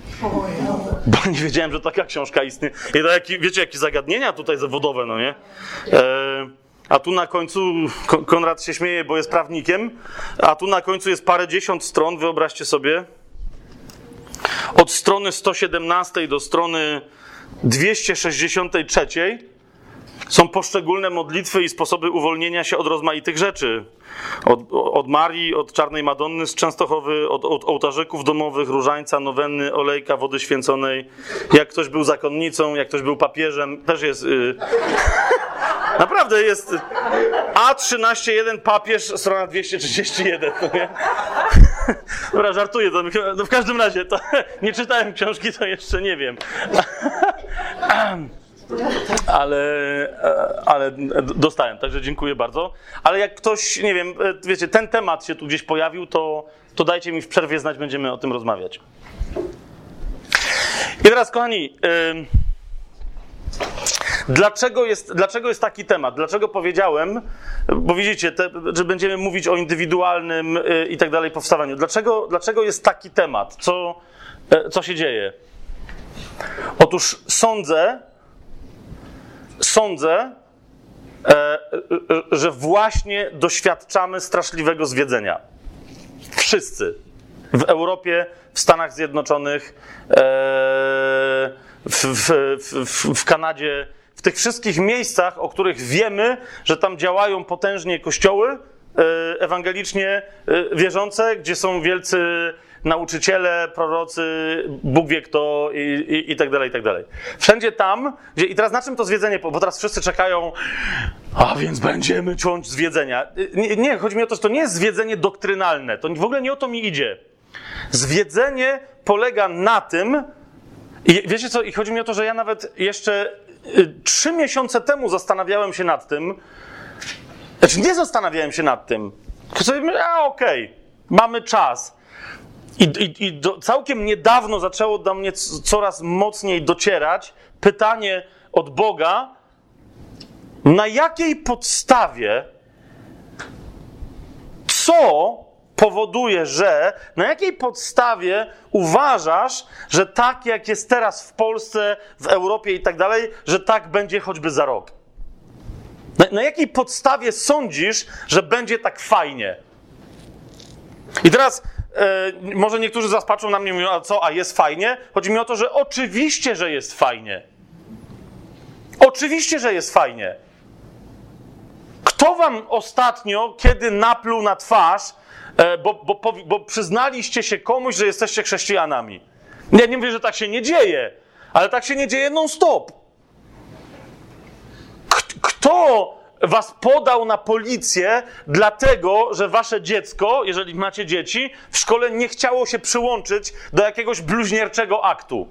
Bo nie wiedziałem, że taka książka istnieje. I to jaki, wiecie, jakie zagadnienia tutaj zawodowe, no nie? E, a tu na końcu, Konrad się śmieje, bo jest prawnikiem, a tu na końcu jest parę dziesiąt stron, wyobraźcie sobie. Od strony sto siedemnaście do strony dwieście sześćdziesiąt trzy są poszczególne modlitwy i sposoby uwolnienia się od rozmaitych rzeczy. Od, od Marii, od Czarnej Madonny z Częstochowy, od, od ołtarzyków domowych, różańca, nowenny, olejka, wody święconej. Jak ktoś był zakonnicą, jak ktoś był papieżem, też jest... Yy... Naprawdę jest... A trzynaście jeden papież, strona dwieście trzydzieści jeden. No nie? Dobra, żartuję. To, no w każdym razie, to, nie czytałem książki, to jeszcze nie wiem. Ale, ale dostałem, także dziękuję bardzo. Ale jak ktoś, nie wiem, wiecie, ten temat się tu gdzieś pojawił, to, to dajcie mi w przerwie znać, będziemy o tym rozmawiać. I teraz, kochani, dlaczego jest, dlaczego jest taki temat? Dlaczego powiedziałem, bo widzicie, te, że będziemy mówić o indywidualnym i tak dalej powstawaniu. Dlaczego, dlaczego jest taki temat? Co, co się dzieje? Otóż sądzę, Sądzę, że właśnie doświadczamy straszliwego zwiedzenia. Wszyscy. W Europie, w Stanach Zjednoczonych, w, w, w, w Kanadzie, w tych wszystkich miejscach, o których wiemy, że tam działają potężnie kościoły ewangelicznie wierzące, gdzie są wielcy nauczyciele, prorocy, Bóg wie kto i, i, i tak dalej, i tak dalej. Wszędzie tam, gdzie... I teraz na czym to zwiedzenie? Bo teraz wszyscy czekają, a więc będziemy ciąć zwiedzenia. Nie, nie, chodzi mi o to, że to nie jest zwiedzenie doktrynalne. To w ogóle nie o to mi idzie. Zwiedzenie polega na tym... I wiecie co? I chodzi mi o to, że ja nawet jeszcze trzy miesiące temu zastanawiałem się nad tym. Znaczy nie zastanawiałem się nad tym. Tylko sobie myślałem, a okej, okay, mamy czas. I, i, i do, całkiem niedawno zaczęło do mnie c- coraz mocniej docierać pytanie od Boga, na jakiej podstawie, co powoduje, że, na jakiej podstawie uważasz, że tak jak jest teraz w Polsce, w Europie i tak dalej, że tak będzie choćby za rok? Na, na jakiej podstawie sądzisz, że będzie tak fajnie? I teraz... E, może niektórzy zaraz patrzą na mnie i mówią, a co, a jest fajnie? Chodzi mi o to, że oczywiście, że jest fajnie. Oczywiście, że jest fajnie. Kto wam ostatnio, kiedy napluł na twarz, e, bo, bo, bo przyznaliście się komuś, że jesteście chrześcijanami? Ja nie mówię, że tak się nie dzieje, ale tak się nie dzieje non-stop. K- kto... was podał na policję dlatego, że wasze dziecko, jeżeli macie dzieci, w szkole nie chciało się przyłączyć do jakiegoś bluźnierczego aktu.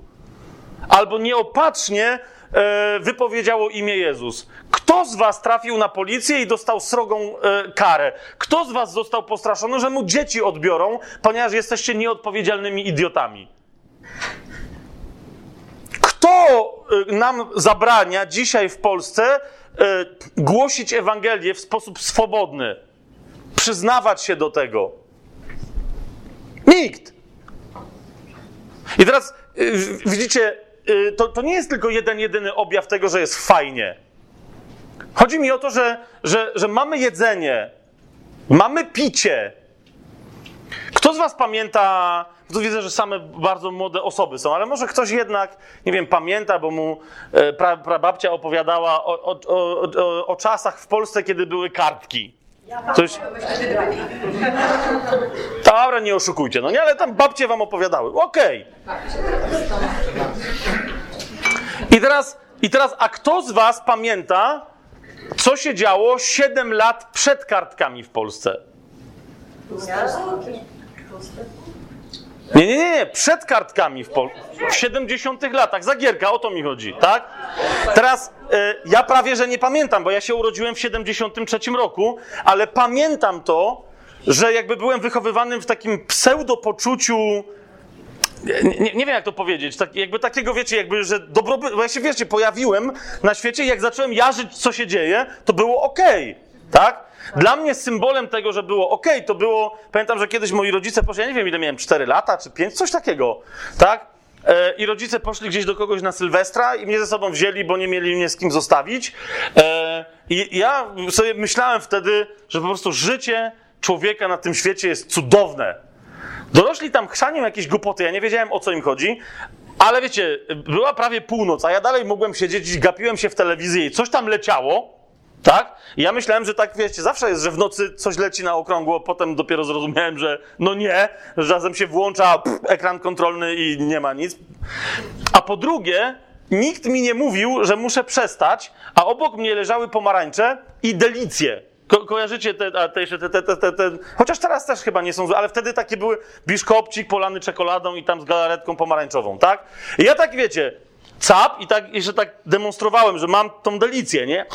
Albo nieopatrznie e, wypowiedziało imię Jezus. Kto z was trafił na policję i dostał srogą e, karę? Kto z was został postraszony, że mu dzieci odbiorą, ponieważ jesteście nieodpowiedzialnymi idiotami? Kto nam zabrania dzisiaj w Polsce głosić Ewangelię w sposób swobodny, przyznawać się do tego? Nikt. I teraz widzicie, to, to nie jest tylko jeden, jedyny objaw tego, że jest fajnie. Chodzi mi o to, że, że, że mamy jedzenie, mamy picie. Kto z was pamięta... Tu widzę, że same bardzo młode osoby są, ale może ktoś jednak, nie wiem, pamięta, bo mu pra, prababcia opowiadała o, o, o, o czasach w Polsce, kiedy były kartki. Coś... Dobra, nie oszukujcie, no nie, ale tam babcie wam opowiadały. Okej. Okay. I teraz, i teraz, a kto z was pamięta, co się działo siedem lat przed kartkami w Polsce? Nie, nie, nie, nie, przed kartkami w, Pol- w siedemdziesiątych latach, Zagierka, o to mi chodzi, tak? Teraz y, ja prawie, że nie pamiętam, bo ja się urodziłem w siedemdziesiątym trzecim roku, ale pamiętam to, że jakby byłem wychowywanym w takim pseudopoczuciu, nie, nie wiem jak to powiedzieć, tak, jakby takiego, wiecie, jakby, że dobrobyt, bo ja się, wiecie, pojawiłem na świecie i jak zacząłem jarzyć, co się dzieje, to było okej, tak? Dla mnie symbolem tego, że było okej, okay, to było... Pamiętam, że kiedyś moi rodzice poszli, ja nie wiem ile miałem, cztery lata czy pięć, coś takiego, tak? E, I rodzice poszli gdzieś do kogoś na Sylwestra i mnie ze sobą wzięli, bo nie mieli mnie z kim zostawić. E, I ja sobie myślałem wtedy, że po prostu życie człowieka na tym świecie jest cudowne. Dorośli tam chrzanią jakieś głupoty, ja nie wiedziałem o co im chodzi, ale wiecie, była prawie północ, a ja dalej mogłem siedzieć i gapiłem się w telewizję i coś tam leciało. Tak? I ja myślałem, że tak, wiecie, zawsze jest, że w nocy coś leci na okrągło, potem dopiero zrozumiałem, że no nie, że razem się włącza pff, ekran kontrolny i nie ma nic. A po drugie, nikt mi nie mówił, że muszę przestać, a obok mnie leżały pomarańcze i delicje. Ko- kojarzycie te, a te, te, te, te, te, chociaż teraz też chyba nie są złe, ale wtedy takie były biszkopcik polany czekoladą i tam z galaretką pomarańczową, tak? I ja tak, wiecie, cap i tak jeszcze tak demonstrowałem, że mam tą delicję, nie?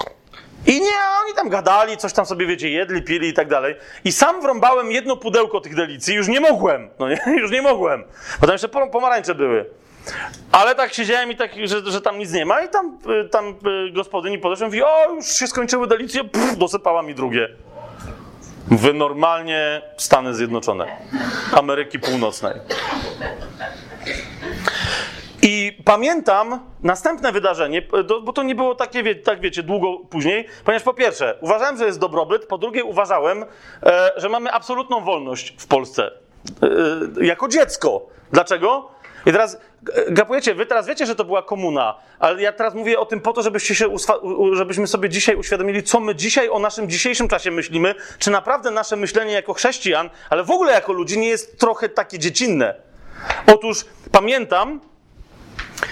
I nie, oni tam gadali, coś tam sobie, wiecie, jedli, pili i tak dalej. I sam wrąbałem jedno pudełko tych delicji, już nie mogłem, no nie, już nie mogłem. Bo tam jeszcze pomarańcze były. Ale tak siedziałem i tak, że, że tam nic nie ma i tam, tam gospodyni podeszła i mówi, o, już się skończyły delicje, pff, dosypała mi drugie. Wy normalnie Stany Zjednoczone, Ameryki Północnej. I pamiętam następne wydarzenie, bo to nie było takie, wie, tak wiecie, długo później, ponieważ po pierwsze uważałem, że jest dobrobyt, po drugie uważałem, e, że mamy absolutną wolność w Polsce. E, jako dziecko. Dlaczego? I teraz, gapujecie, wy teraz wiecie, że to była komuna, ale ja teraz mówię o tym po to, żebyście się uswa- żebyśmy sobie dzisiaj uświadomili, co my dzisiaj o naszym dzisiejszym czasie myślimy, czy naprawdę nasze myślenie jako chrześcijan, ale w ogóle jako ludzi nie jest trochę takie dziecinne. Otóż pamiętam,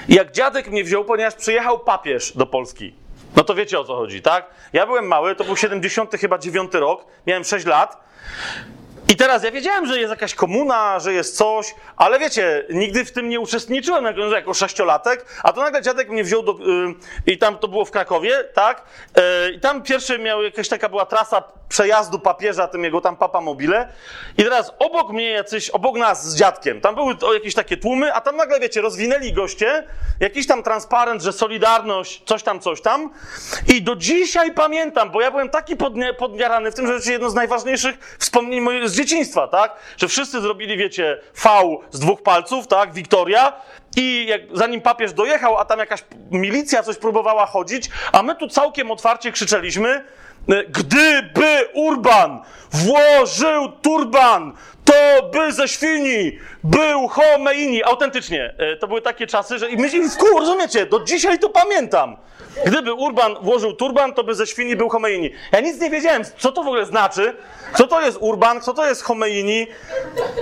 jak dziadek mnie wziął, ponieważ przyjechał papież do Polski. No to wiecie o co chodzi, tak? Ja byłem mały, to był siedemdziesiąty dziewiąty rok, miałem sześć lat. I teraz ja wiedziałem, że jest jakaś komuna, że jest coś, ale wiecie, nigdy w tym nie uczestniczyłem jako sześciolatek, a to nagle dziadek mnie wziął do, yy, i tam to było w Krakowie, tak? Yy, I tam pierwszy miał jakaś taka była trasa przejazdu papieża, tym jego tam Papa Mobile. I teraz obok mnie jacyś, obok nas z dziadkiem, tam były jakieś takie tłumy, a tam nagle, wiecie, rozwinęli goście, jakiś tam transparent, że Solidarność, coś tam, coś tam. I do dzisiaj pamiętam, bo ja byłem taki podnie, podniarany w tym, że jedno z najważniejszych wspomnień mojej z dzieciństwa, tak? Że wszyscy zrobili, wiecie, V z dwóch palców, tak? Wiktoria. I jak, zanim papież dojechał, a tam jakaś milicja coś próbowała chodzić, a my tu całkiem otwarcie krzyczeliśmy, gdyby Urban włożył turban, to by ze świni był Homeini. Autentycznie. To były takie czasy, że i myślimy, wkół, rozumiecie, do dzisiaj to pamiętam. Gdyby Urban włożył turban, to by ze świni był Homeini. Ja nic nie wiedziałem, co to w ogóle znaczy, co to jest Urban, co to jest Homeini,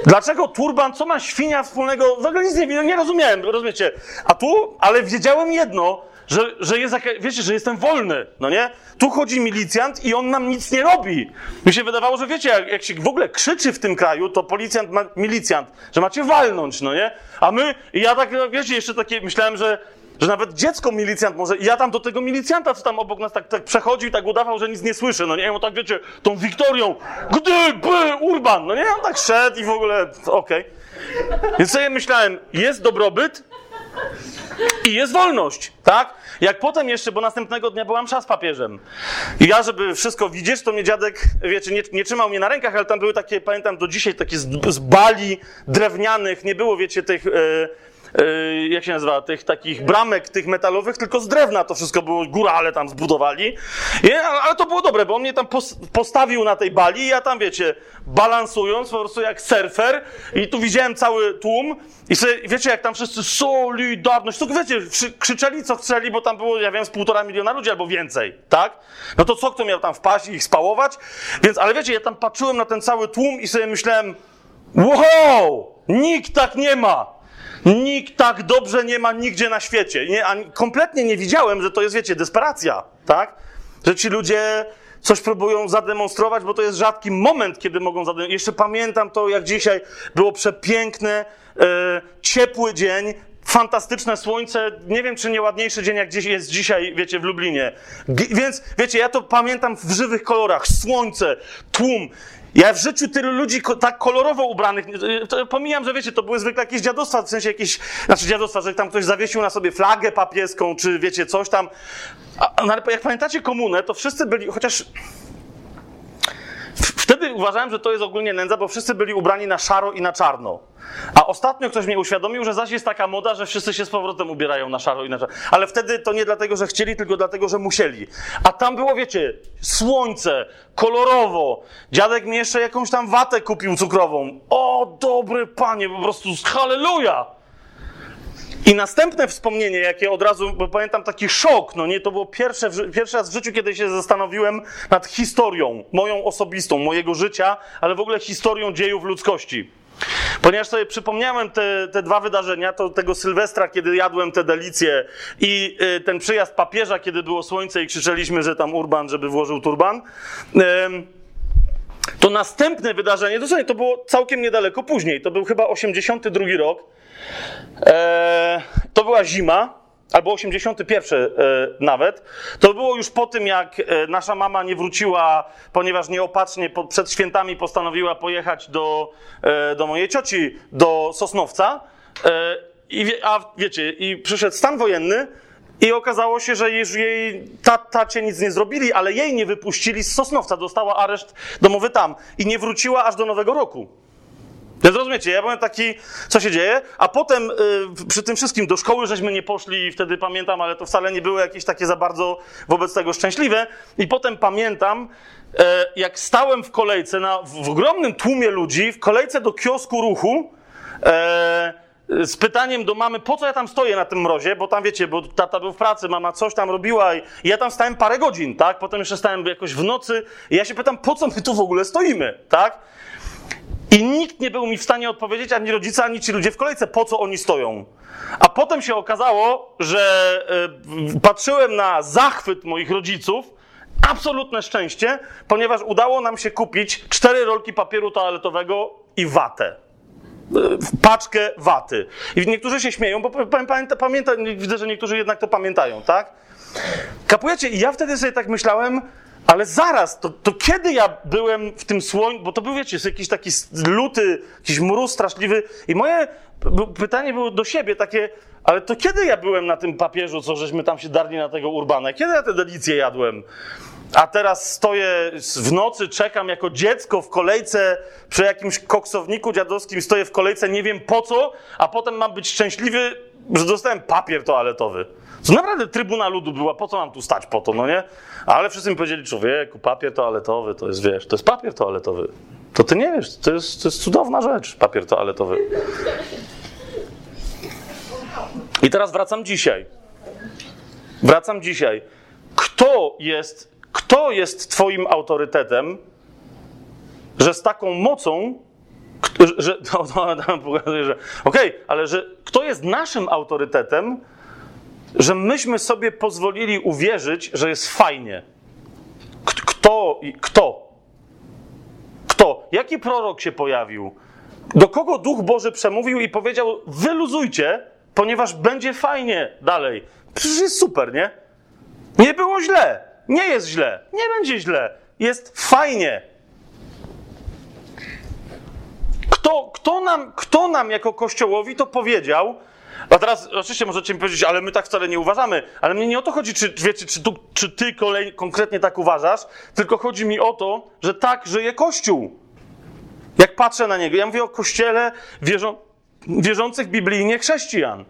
dlaczego turban, co ma świnia wspólnego, w ogóle nic nie wiedziałem, nie rozumiałem, rozumiecie. A tu, ale wiedziałem jedno, Że, że jest, wiecie, że jestem wolny, no nie? Tu chodzi milicjant i on nam nic nie robi. Mi się wydawało, że wiecie, jak, jak się w ogóle krzyczy w tym kraju, to policjant, ma, milicjant, że macie walnąć, no nie? A my, i ja tak, wiecie, jeszcze takie, myślałem, że, że nawet dziecko milicjant może, i ja tam do tego milicjanta, co tam obok nas tak, tak przechodził i tak udawał, że nic nie słyszy, no nie? I on tak, wiecie, tą Wiktorią, gdyby Urban, no nie? On tak szedł i w ogóle, okej. Okay. Więc sobie myślałem, jest dobrobyt, i jest wolność, tak? Jak potem jeszcze, bo następnego dnia była msza z papieżem. I ja, żeby wszystko widzieć, to mnie dziadek, wiecie, nie, nie trzymał mnie na rękach, ale tam były takie, pamiętam do dzisiaj, takie z, z bali drewnianych, nie było, wiecie, tych, yy, yy, jak się nazywa, tych takich bramek, tych metalowych, tylko z drewna to wszystko było, górale tam zbudowali. I, ale to było dobre, bo on mnie tam pos, postawił na tej bali i ja tam, wiecie, balansując, po prostu jak surfer i tu widziałem cały tłum. I sobie, wiecie, jak tam wszyscy Solidarność, to wiecie, krzyczeli co chcieli, bo tam było, ja wiem, z półtora miliona ludzi albo więcej, tak? No to co, kto miał tam wpaść i ich spałować? Więc, ale wiecie, ja tam patrzyłem na ten cały tłum i sobie myślałem, wow, nikt tak nie ma, nikt tak dobrze nie ma nigdzie na świecie. Nie, a kompletnie nie widziałem, że to jest, wiecie, desperacja, tak? Że ci ludzie coś próbują zademonstrować, bo to jest rzadki moment, kiedy mogą zademonstrować. Jeszcze pamiętam to, jak dzisiaj było przepiękne, Yy, ciepły dzień, fantastyczne słońce, nie wiem czy nieładniejszy dzień jak gdzieś jest dzisiaj, wiecie, w Lublinie. G- więc, wiecie, ja to pamiętam w żywych kolorach, słońce, tłum. Ja w życiu tylu ludzi ko- tak kolorowo ubranych, yy, pomijam, że wiecie, to były zwykle jakieś dziadostwa, w sensie jakieś, znaczy dziadostwa, że tam ktoś zawiesił na sobie flagę papieską, czy wiecie, coś tam. A, no, ale jak pamiętacie komunę, to wszyscy byli, chociaż... Wtedy uważałem, że to jest ogólnie nędza, bo wszyscy byli ubrani na szaro i na czarno. A ostatnio ktoś mnie uświadomił, że zaś jest taka moda, że wszyscy się z powrotem ubierają na szaro i na czarno. Ale wtedy to nie dlatego, że chcieli, tylko dlatego, że musieli. A tam było, wiecie, słońce, kolorowo. Dziadek mi jeszcze jakąś tam watę kupił cukrową. O, dobry panie, po prostu halleluja! I następne wspomnienie, jakie od razu, bo pamiętam taki szok, no nie, to było pierwsze, pierwszy raz w życiu, kiedy się zastanowiłem nad historią, moją osobistą, mojego życia, ale w ogóle historią dziejów ludzkości. Ponieważ sobie przypomniałem te, te dwa wydarzenia, to tego Sylwestra, kiedy jadłem te delicje i y, ten przyjazd papieża, kiedy było słońce i krzyczeliśmy, że tam Urban, żeby włożył turban, y, to następne wydarzenie, to, sobie, to było całkiem niedaleko później, to był chyba osiemdziesiąty drugi rok, Eee, to była zima, albo osiemdziesiąty pierwszy e, nawet. To było już po tym, jak e, nasza mama nie wróciła, ponieważ nieopatrznie po, przed świętami postanowiła pojechać do, e, do mojej cioci, do Sosnowca. E, i, a wiecie, i przyszedł stan wojenny i okazało się, że już jej tacie nic nie zrobili, ale jej nie wypuścili z Sosnowca. Dostała areszt domowy tam i nie wróciła aż do Nowego Roku. Rozumiecie, ja byłem taki, co się dzieje, a potem y, przy tym wszystkim do szkoły żeśmy nie poszli, wtedy pamiętam, ale to wcale nie było jakieś takie za bardzo wobec tego szczęśliwe. I potem pamiętam, y, jak stałem w kolejce, na, w ogromnym tłumie ludzi, w kolejce do kiosku Ruchu, y, z pytaniem do mamy, po co ja tam stoję na tym mrozie, bo tam wiecie, bo tata był w pracy, mama coś tam robiła i ja tam stałem parę godzin, tak, potem jeszcze stałem jakoś w nocy i ja się pytam, po co my tu w ogóle stoimy, tak? I nikt nie był mi w stanie odpowiedzieć, ani rodzice, ani ci ludzie w kolejce, po co oni stoją. A potem się okazało, że y, patrzyłem na zachwyt moich rodziców, absolutne szczęście, ponieważ udało nam się kupić cztery rolki papieru toaletowego i watę. Y, paczkę waty. I niektórzy się śmieją, bo pamięta, pamięta, widzę, że niektórzy jednak to pamiętają, tak? Kapujecie? I ja wtedy sobie tak myślałem, ale zaraz, to, to kiedy ja byłem w tym słońcu, bo to był, wiecie, jakiś taki luty, jakiś mróz straszliwy i moje pytanie było do siebie takie, ale to kiedy ja byłem na tym papieżu, co żeśmy tam się darli na tego Urbana? Kiedy ja te delicje jadłem? A teraz stoję w nocy, czekam jako dziecko w kolejce przy jakimś koksowniku dziadowskim, stoję w kolejce, nie wiem po co, a potem mam być szczęśliwy, że dostałem papier toaletowy. To naprawdę Trybuna Ludu była, po co mam tu stać po to, no nie? Ale wszyscy mi powiedzieli, człowieku, papier toaletowy to jest, wiesz, to jest papier toaletowy. To ty nie wiesz, to jest, to jest cudowna rzecz, papier toaletowy. I teraz wracam dzisiaj. Wracam dzisiaj. Kto jest, kto jest twoim autorytetem, że z taką mocą, że, no, no, pokazuję, że okej, okay, ale że kto jest naszym autorytetem, że myśmy sobie pozwolili uwierzyć, że jest fajnie. Kto? Kto? Kto? Jaki prorok się pojawił? Do kogo Duch Boży przemówił i powiedział, wyluzujcie, ponieważ będzie fajnie dalej. Przecież jest super, nie? Nie było źle. Nie jest źle. Nie będzie źle. Jest fajnie. Kto, kto nam, kto nam jako Kościołowi to powiedział? A teraz oczywiście możecie mi powiedzieć, ale my tak wcale nie uważamy, ale mnie nie o to chodzi, czy, wiecie, czy, tu, czy ty kolej, konkretnie tak uważasz, tylko chodzi mi o to, że tak żyje Kościół. Jak patrzę na niego, ja mówię o Kościele wierzą, wierzących biblijnie chrześcijan.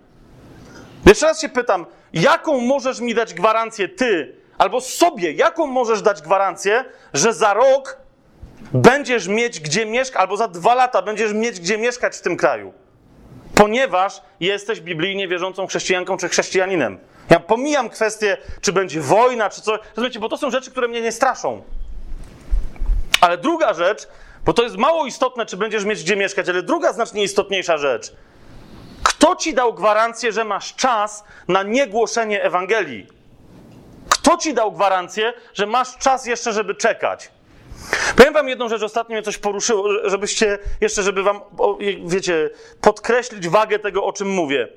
Jeszcze raz się pytam, jaką możesz mi dać gwarancję ty, albo sobie, jaką możesz dać gwarancję, że za rok będziesz mieć gdzie mieszkać, albo za dwa lata będziesz mieć gdzie mieszkać w tym kraju. Ponieważ jesteś biblijnie wierzącą chrześcijanką czy chrześcijaninem. Ja pomijam kwestię, czy będzie wojna, czy coś. Rozumiecie, bo to są rzeczy, które mnie nie straszą. Ale druga rzecz, bo to jest mało istotne, czy będziesz mieć gdzie mieszkać, ale druga znacznie istotniejsza rzecz. Kto ci dał gwarancję, że masz czas na niegłoszenie Ewangelii? Kto ci dał gwarancję, że masz czas jeszcze, żeby czekać? Powiem wam jedną rzecz, ostatnio mnie coś poruszyło, żebyście jeszcze, żeby wam, wiecie, podkreślić wagę tego, o czym mówię.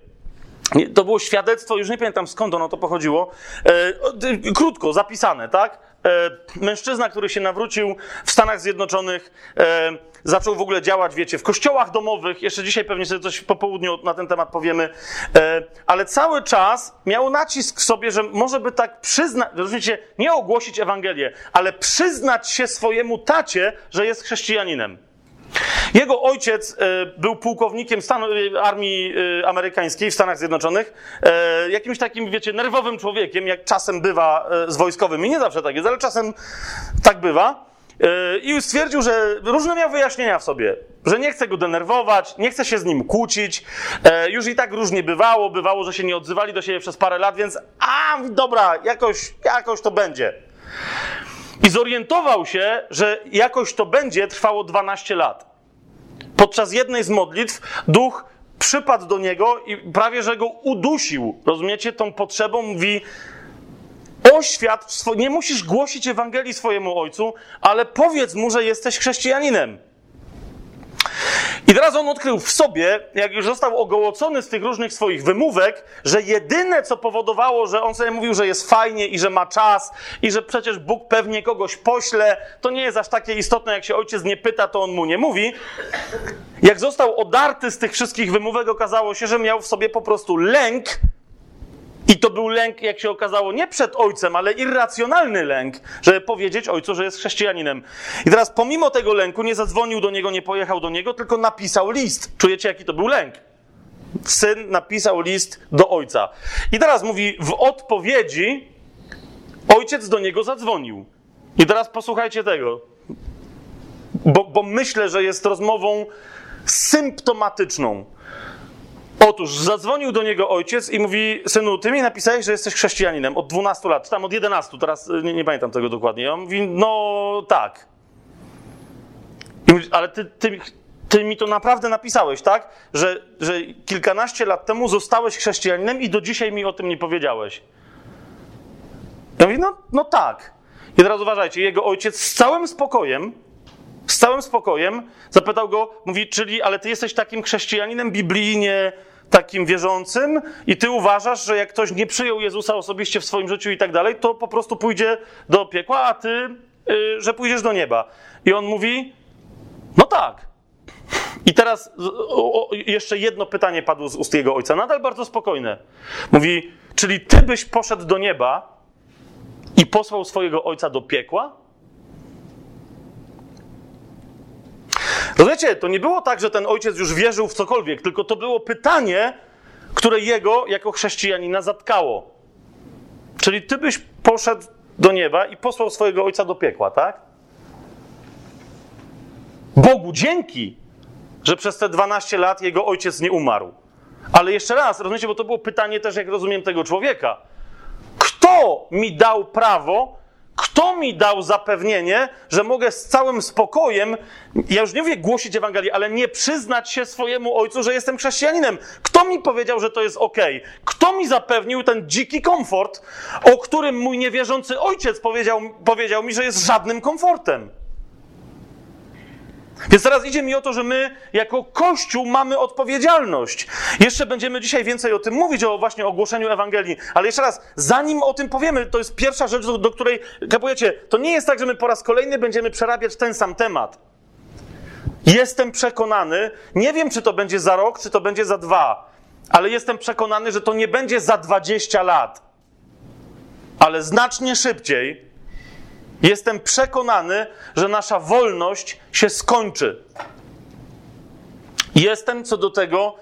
To było świadectwo, już nie pamiętam skąd ono to pochodziło, e, krótko, zapisane, tak? mężczyzna, który się nawrócił w Stanach Zjednoczonych, zaczął w ogóle działać, wiecie, w kościołach domowych. Jeszcze dzisiaj pewnie sobie coś po południu na ten temat powiemy. Ale cały czas miał nacisk w sobie, że może by tak przyznać, rozumiecie, nie ogłosić Ewangelię, ale przyznać się swojemu tacie, że jest chrześcijaninem. Jego ojciec był pułkownikiem stanu, armii amerykańskiej w Stanach Zjednoczonych, jakimś takim, wiecie, nerwowym człowiekiem, jak czasem bywa z wojskowymi. Nie zawsze tak jest, ale czasem tak bywa. I stwierdził, że różne miał wyjaśnienia w sobie, że nie chce go denerwować, nie chce się z nim kłócić. Już i tak różnie bywało, bywało, że się nie odzywali do siebie przez parę lat, więc a, dobra, jakoś, jakoś to będzie. I zorientował się, że jakoś to będzie, trwało dwanaście lat. Podczas jednej z modlitw duch przypadł do niego i prawie że go udusił. Rozumiecie? Tą potrzebą mówi: oświadcz, nie musisz głosić Ewangelii swojemu ojcu, ale powiedz mu, że jesteś chrześcijaninem. I teraz on odkrył w sobie, jak już został ogołocony z tych różnych swoich wymówek, że jedyne, co powodowało, że on sobie mówił, że jest fajnie i że ma czas i że przecież Bóg pewnie kogoś pośle, to nie jest aż takie istotne, jak się ojciec nie pyta, to on mu nie mówi. Jak został odarty z tych wszystkich wymówek, okazało się, że miał w sobie po prostu lęk. I to był lęk, jak się okazało, nie przed ojcem, ale irracjonalny lęk, żeby powiedzieć ojcu, że jest chrześcijaninem. I teraz pomimo tego lęku nie zadzwonił do niego, nie pojechał do niego, tylko napisał list. Czujecie, jaki to był lęk? Syn napisał list do ojca. I teraz mówi, w odpowiedzi ojciec do niego zadzwonił. I teraz posłuchajcie tego, bo, bo myślę, że jest rozmową symptomatyczną. Otóż zadzwonił do niego ojciec i mówi: synu, ty mi napisałeś, że jesteś chrześcijaninem od dwunastu lat, czy tam od jedenastu, teraz nie, nie pamiętam tego dokładnie. On mówi: no tak. I mówi: ale ty, ty, ty mi to naprawdę napisałeś, tak? Że, że kilkanaście lat temu zostałeś chrześcijaninem i do dzisiaj mi o tym nie powiedziałeś. Ja mówię: no, no tak. I teraz uważajcie, jego ojciec z całym spokojem, z całym spokojem zapytał go, mówi: czyli, ale ty jesteś takim chrześcijaninem biblijnie, takim wierzącym i ty uważasz, że jak ktoś nie przyjął Jezusa osobiście w swoim życiu i tak dalej, to po prostu pójdzie do piekła, a ty, yy, że pójdziesz do nieba. I on mówi: no tak. I teraz o, o, jeszcze jedno pytanie padło z ust jego ojca, nadal bardzo spokojne. Mówi: czyli ty byś poszedł do nieba i posłał swojego ojca do piekła? Rozumiecie, to nie było tak, że ten ojciec już wierzył w cokolwiek, tylko to było pytanie, które jego jako chrześcijanina zatkało. Czyli ty byś poszedł do nieba i posłał swojego ojca do piekła, tak? Bogu dzięki, że przez te dwanaście lat jego ojciec nie umarł. Ale jeszcze raz, rozumiecie, bo to było pytanie też, jak rozumiem, tego człowieka. Kto mi dał prawo? Kto mi dał zapewnienie, że mogę z całym spokojem, ja już nie mówię głosić Ewangelii, ale nie przyznać się swojemu ojcu, że jestem chrześcijaninem? Kto mi powiedział, że to jest okej? Okay? Kto mi zapewnił ten dziki komfort, o którym mój niewierzący ojciec powiedział, powiedział mi, że jest żadnym komfortem? Więc teraz idzie mi o to, że my jako Kościół mamy odpowiedzialność. Jeszcze będziemy dzisiaj więcej o tym mówić, o właśnie ogłoszeniu Ewangelii. Ale jeszcze raz, zanim o tym powiemy, to jest pierwsza rzecz, do, do której, kapujecie, to nie jest tak, że my po raz kolejny będziemy przerabiać ten sam temat. Jestem przekonany, nie wiem, czy to będzie za rok, czy to będzie za dwa, ale jestem przekonany, że to nie będzie za dwadzieścia lat. Ale znacznie szybciej. Jestem przekonany, że nasza wolność się skończy. Jestem co do tego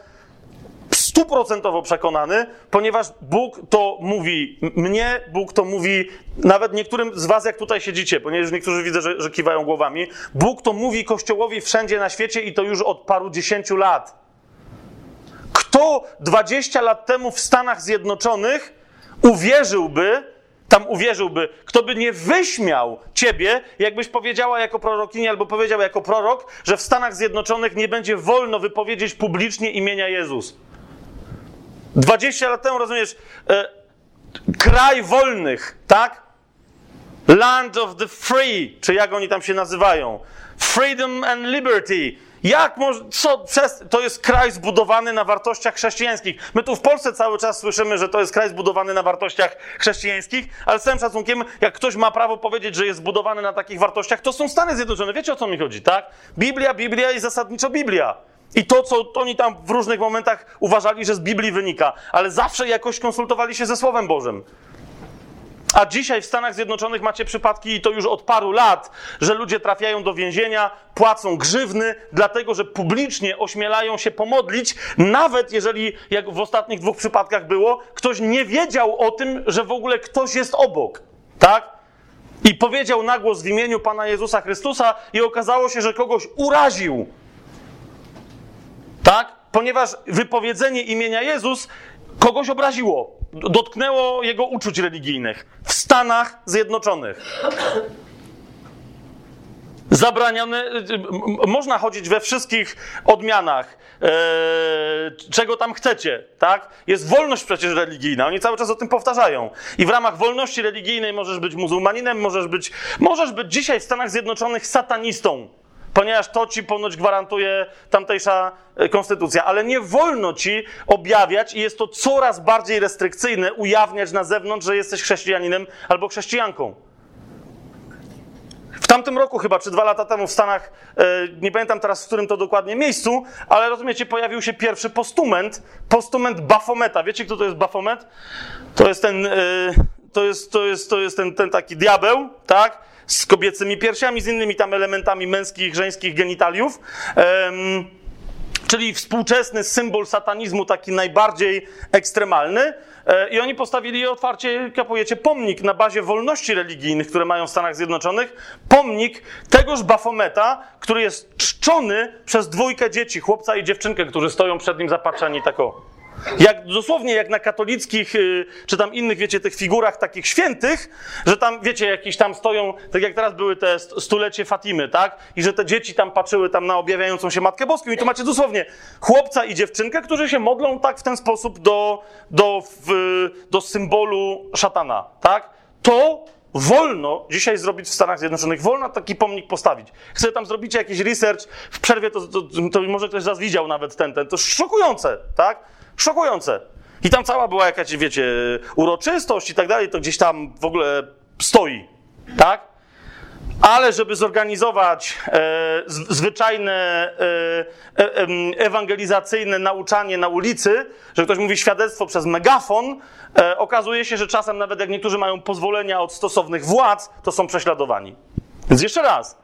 stuprocentowo przekonany, ponieważ Bóg to mówi mnie, Bóg to mówi nawet niektórym z was, jak tutaj siedzicie, ponieważ niektórzy widzę, że, że kiwają głowami. Bóg to mówi Kościołowi wszędzie na świecie i to już od paru dziesięciu lat. Kto dwadzieścia lat temu w Stanach Zjednoczonych uwierzyłby, Tam uwierzyłby, kto by nie wyśmiał ciebie, jakbyś powiedziała jako prorokini albo powiedział jako prorok, że w Stanach Zjednoczonych nie będzie wolno wypowiedzieć publicznie imienia Jezus. dwadzieścia lat temu, rozumiesz, e, kraj wolnych, tak? Land of the free, czy jak oni tam się nazywają. Freedom and liberty. Jak może, co, to jest kraj zbudowany na wartościach chrześcijańskich. My tu w Polsce cały czas słyszymy, że to jest kraj zbudowany na wartościach chrześcijańskich, ale z całym szacunkiem, jak ktoś ma prawo powiedzieć, że jest zbudowany na takich wartościach, to są Stany Zjednoczone. Wiecie, o co mi chodzi, tak? Biblia, Biblia i zasadniczo Biblia. I to, co oni tam w różnych momentach uważali, że z Biblii wynika, ale zawsze jakoś konsultowali się ze Słowem Bożym. A dzisiaj w Stanach Zjednoczonych macie przypadki, i to już od paru lat, że ludzie trafiają do więzienia, płacą grzywny, dlatego że publicznie ośmielają się pomodlić, nawet jeżeli, jak w ostatnich dwóch przypadkach było, ktoś nie wiedział o tym, że w ogóle ktoś jest obok, tak? I powiedział na głos w imieniu Pana Jezusa Chrystusa i okazało się, że kogoś uraził, tak? Ponieważ wypowiedzenie imienia Jezus kogoś obraziło. Dotknęło jego uczuć religijnych w Stanach Zjednoczonych. Zabranione, można chodzić we wszystkich odmianach, e, czego tam chcecie, tak? Jest wolność przecież religijna, oni cały czas o tym powtarzają. I w ramach wolności religijnej możesz być muzułmaninem, możesz być, możesz być dzisiaj w Stanach Zjednoczonych satanistą, ponieważ to ci ponoć gwarantuje tamtejsza konstytucja. Ale nie wolno ci objawiać i jest to coraz bardziej restrykcyjne, ujawniać na zewnątrz, że jesteś chrześcijaninem albo chrześcijanką. W tamtym roku chyba, czy dwa lata temu w Stanach, nie pamiętam teraz, w którym to dokładnie miejscu, ale rozumiecie, pojawił się pierwszy postument, postument Bafometa. Wiecie, kto to jest Bafomet? To jest ten, to jest, to jest, to jest ten, ten taki diabeł, tak? Z kobiecymi piersiami, z innymi tam elementami męskich, żeńskich genitaliów. Um, czyli współczesny symbol satanizmu, taki najbardziej ekstremalny. E, I oni postawili otwarcie, kapujecie, pomnik na bazie wolności religijnych, które mają w Stanach Zjednoczonych. Pomnik tegoż Bafometa, który jest czczony przez dwójkę dzieci, chłopca i dziewczynkę, którzy stoją przed nim zapatrzeni tak o. Jak, dosłownie jak na katolickich, czy tam innych, wiecie, tych figurach takich świętych, że tam, wiecie, jakieś tam stoją, tak jak teraz były te stulecie Fatimy, tak? I że te dzieci tam patrzyły tam na objawiającą się Matkę Boską. I tu macie dosłownie chłopca i dziewczynkę, którzy się modlą tak w ten sposób do, do, w, do symbolu szatana, tak? To wolno dzisiaj zrobić w Stanach Zjednoczonych. Wolno taki pomnik postawić. Chcę tam zrobicie jakiś research, w przerwie to, to, to może ktoś z was widział nawet ten, ten. To szokujące, tak? Szokujące. I tam cała była jakaś, wiecie, uroczystość i tak dalej, to gdzieś tam w ogóle stoi, tak? Ale żeby zorganizować e, zwyczajne e, e, ewangelizacyjne nauczanie na ulicy, że ktoś mówi świadectwo przez megafon, e, okazuje się, że czasem nawet jak niektórzy mają pozwolenia od stosownych władz, to są prześladowani. Więc jeszcze raz,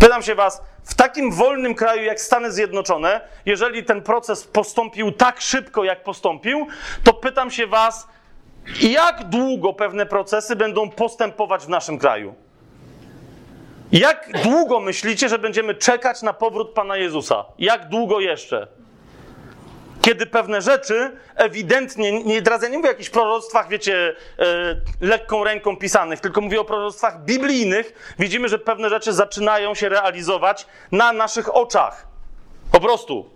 pytam się was, w takim wolnym kraju jak Stany Zjednoczone, jeżeli ten proces postąpił tak szybko, jak postąpił, to pytam się was, jak długo pewne procesy będą postępować w naszym kraju? Jak długo myślicie, że będziemy czekać na powrót Pana Jezusa? Jak długo jeszcze? Kiedy pewne rzeczy ewidentnie, nie, teraz ja nie mówię o jakichś proroctwach, wiecie, e, lekką ręką pisanych, tylko mówię o proroctwach biblijnych, widzimy, że pewne rzeczy zaczynają się realizować na naszych oczach. Po prostu.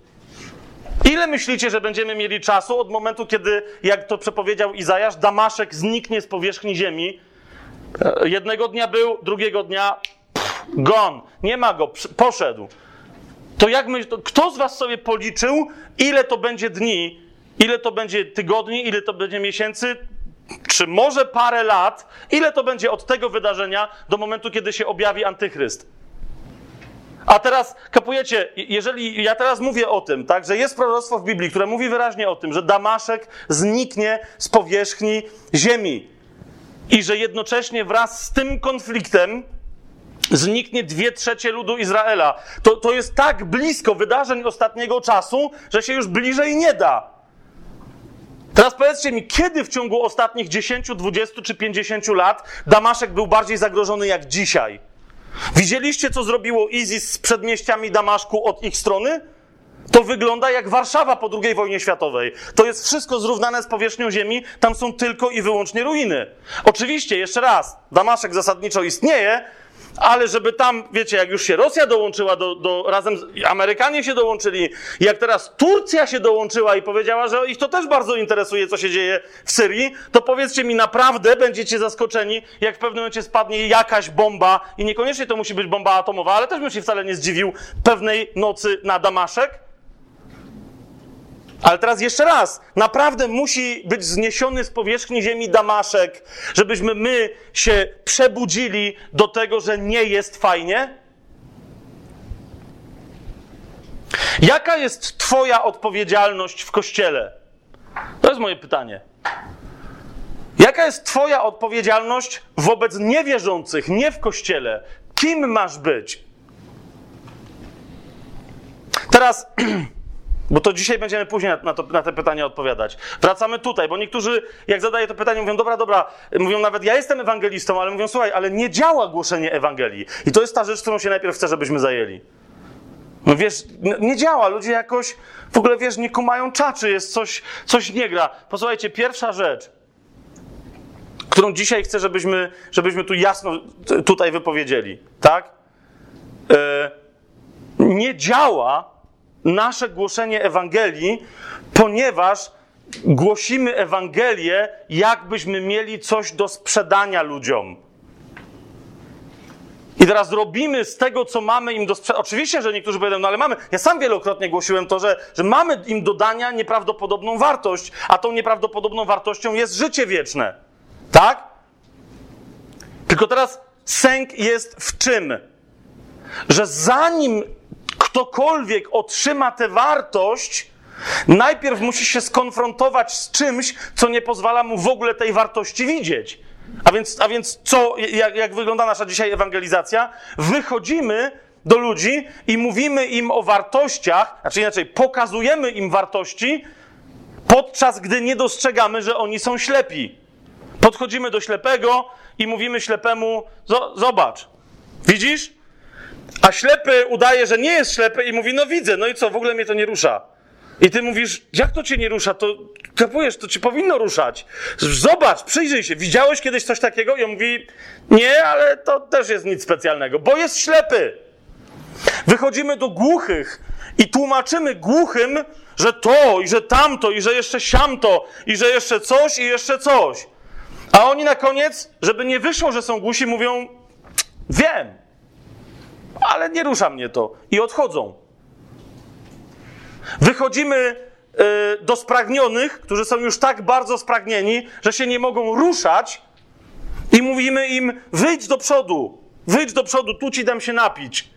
Ile myślicie, że będziemy mieli czasu od momentu, kiedy, jak to przepowiedział Izajasz, Damaszek zniknie z powierzchni ziemi? Jednego dnia był, drugiego dnia pff, gone, nie ma go, poszedł. To jak my, to kto z was sobie policzył, ile to będzie dni, ile to będzie tygodni, ile to będzie miesięcy, czy może parę lat, ile to będzie od tego wydarzenia do momentu, kiedy się objawi antychryst? A teraz, kapujecie, jeżeli ja teraz mówię o tym, tak, że jest proroctwo w Biblii, które mówi wyraźnie o tym, że Damaszek zniknie z powierzchni ziemi i że jednocześnie wraz z tym konfliktem zniknie dwie trzecie ludu Izraela. To, to jest tak blisko wydarzeń ostatniego czasu, że się już bliżej nie da. Teraz powiedzcie mi, kiedy w ciągu ostatnich dziesięć, dwadzieścia czy pięćdziesiąt lat Damaszek był bardziej zagrożony jak dzisiaj? Widzieliście, co zrobiło ISIS z przedmieściami Damaszku od ich strony? To wygląda jak Warszawa po drugiej wojnie światowej. To jest wszystko zrównane z powierzchnią ziemi, tam są tylko i wyłącznie ruiny. Oczywiście, jeszcze raz, Damaszek zasadniczo istnieje, ale żeby tam, wiecie, jak już się Rosja dołączyła, do, do, razem z, Amerykanie się dołączyli, jak teraz Turcja się dołączyła i powiedziała, że ich to też bardzo interesuje, co się dzieje w Syrii, to powiedzcie mi, naprawdę będziecie zaskoczeni, jak w pewnym momencie spadnie jakaś bomba i niekoniecznie to musi być bomba atomowa, ale też bym się wcale nie zdziwił pewnej nocy na Damaszek. Ale teraz jeszcze raz, naprawdę musi być zniesiony z powierzchni ziemi Damaszek, żebyśmy my się przebudzili do tego, że nie jest fajnie? Jaka jest twoja odpowiedzialność w Kościele? To jest moje pytanie. Jaka jest twoja odpowiedzialność wobec niewierzących, nie w Kościele? Kim masz być? Teraz... Bo to dzisiaj będziemy później na, to, na te pytania odpowiadać. Wracamy tutaj, bo niektórzy, jak zadaję to pytanie, mówią, dobra, dobra, mówią nawet, ja jestem ewangelistą, ale mówią, słuchaj, ale nie działa głoszenie Ewangelii. I to jest ta rzecz, którą się najpierw chcę, żebyśmy zajęli. No wiesz, nie działa, ludzie jakoś, w ogóle wiesz, nie kumają czaczy, jest coś, coś nie gra. Posłuchajcie, pierwsza rzecz, którą dzisiaj chcę, żebyśmy, żebyśmy tu jasno tutaj wypowiedzieli, tak? Yy, nie działa nasze głoszenie Ewangelii, ponieważ głosimy Ewangelię, jakbyśmy mieli coś do sprzedania ludziom. I teraz robimy z tego, co mamy im do sprzedania. Oczywiście, że niektórzy powiedzą, no ale mamy. Ja sam wielokrotnie głosiłem to, że, że mamy im do dania nieprawdopodobną wartość, a tą nieprawdopodobną wartością jest życie wieczne. Tak? Tylko teraz sęk jest w czym? Że zanim ktokolwiek otrzyma tę wartość, najpierw musi się skonfrontować z czymś, co nie pozwala mu w ogóle tej wartości widzieć. A więc, a więc co, jak, jak wygląda nasza dzisiaj ewangelizacja? Wychodzimy do ludzi i mówimy im o wartościach, znaczy inaczej, pokazujemy im wartości, podczas gdy nie dostrzegamy, że oni są ślepi. Podchodzimy do ślepego i mówimy ślepemu, zobacz, widzisz? A ślepy udaje, że nie jest ślepy i mówi, no widzę, no i co, w ogóle mnie to nie rusza. I ty mówisz, jak to cię nie rusza, to kapujesz, to cię powinno ruszać. Zobacz, przyjrzyj się, widziałeś kiedyś coś takiego? I on mówi, nie, ale to też jest nic specjalnego, bo jest ślepy. Wychodzimy do głuchych i tłumaczymy głuchym, że to i że tamto i że jeszcze siamto i że jeszcze coś i jeszcze coś. A oni na koniec, żeby nie wyszło, że są głusi, mówią, wiem. Ale nie rusza mnie to. I odchodzą. Wychodzimy yy, do spragnionych, którzy są już tak bardzo spragnieni, że się nie mogą ruszać i mówimy im, wyjdź do przodu, wyjdź do przodu, tu ci dam się napić.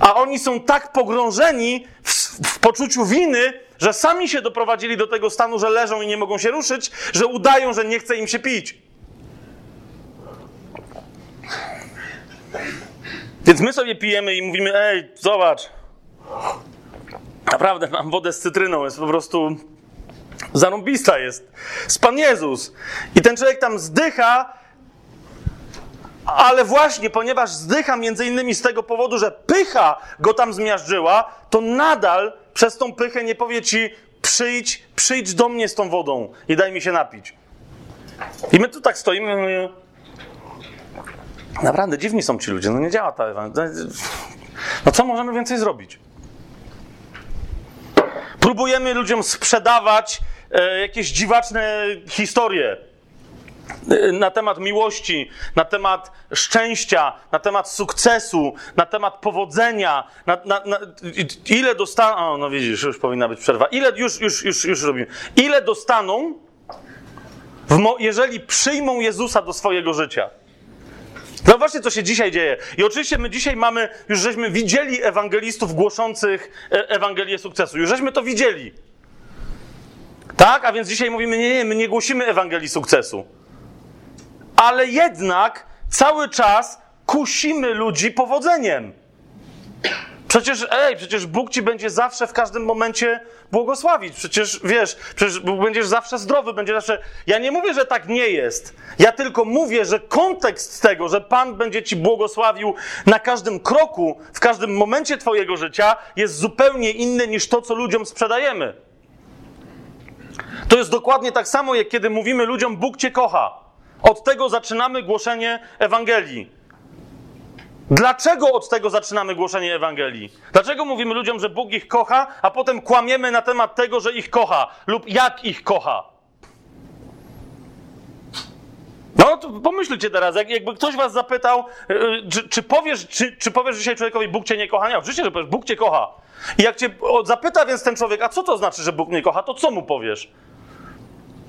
A oni są tak pogrążeni w, w poczuciu winy, że sami się doprowadzili do tego stanu, że leżą i nie mogą się ruszyć, że udają, że nie chce im się pić. Więc my sobie pijemy i mówimy, ej, zobacz, naprawdę mam wodę z cytryną, jest po prostu zarąbista jest, z Pan Jezus. I ten człowiek tam zdycha, ale właśnie, ponieważ zdycha między innymi z tego powodu, że pycha go tam zmiażdżyła, to nadal przez tą pychę nie powie ci, przyjdź, przyjdź do mnie z tą wodą i daj mi się napić. I my tu tak stoimy, mówimy, naprawdę dziwni są ci ludzie, no nie działa ta ewangelia. No co możemy więcej zrobić? Próbujemy ludziom sprzedawać e, jakieś dziwaczne historie e, na temat miłości, na temat szczęścia, na temat sukcesu, na temat powodzenia. Na, na, na, ile dostaną... O, no widzisz, już powinna być przerwa. Ile już, już, już, już robimy. Ile dostaną, w mo- jeżeli przyjmą Jezusa do swojego życia? Zobaczcie, co się dzisiaj dzieje. I oczywiście my dzisiaj mamy, już żeśmy widzieli ewangelistów głoszących Ewangelię sukcesu. Już żeśmy to widzieli. Tak? A więc dzisiaj mówimy, nie, nie, my nie głosimy Ewangelii sukcesu. Ale jednak cały czas kusimy ludzi powodzeniem. Przecież, ej, przecież Bóg ci będzie zawsze w każdym momencie błogosławić. Przecież, wiesz, przecież będziesz zawsze zdrowy, będziesz zawsze... Ja nie mówię, że tak nie jest. Ja tylko mówię, że kontekst tego, że Pan będzie ci błogosławił na każdym kroku, w każdym momencie twojego życia, jest zupełnie inny niż to, co ludziom sprzedajemy. To jest dokładnie tak samo, jak kiedy mówimy ludziom, Bóg cię kocha. Od tego zaczynamy głoszenie Ewangelii. Dlaczego od tego zaczynamy głoszenie Ewangelii? Dlaczego mówimy ludziom, że Bóg ich kocha, a potem kłamiemy na temat tego, że ich kocha lub jak ich kocha? No to pomyślcie teraz, jak, jakby ktoś was zapytał, yy, czy, czy, powiesz, czy, czy powiesz dzisiaj człowiekowi, Bóg cię nie kocha? Nie, oczywiście, że powiesz, Bóg cię kocha. I jak cię zapyta więc ten człowiek, a co to znaczy, że Bóg nie kocha, to co mu powiesz?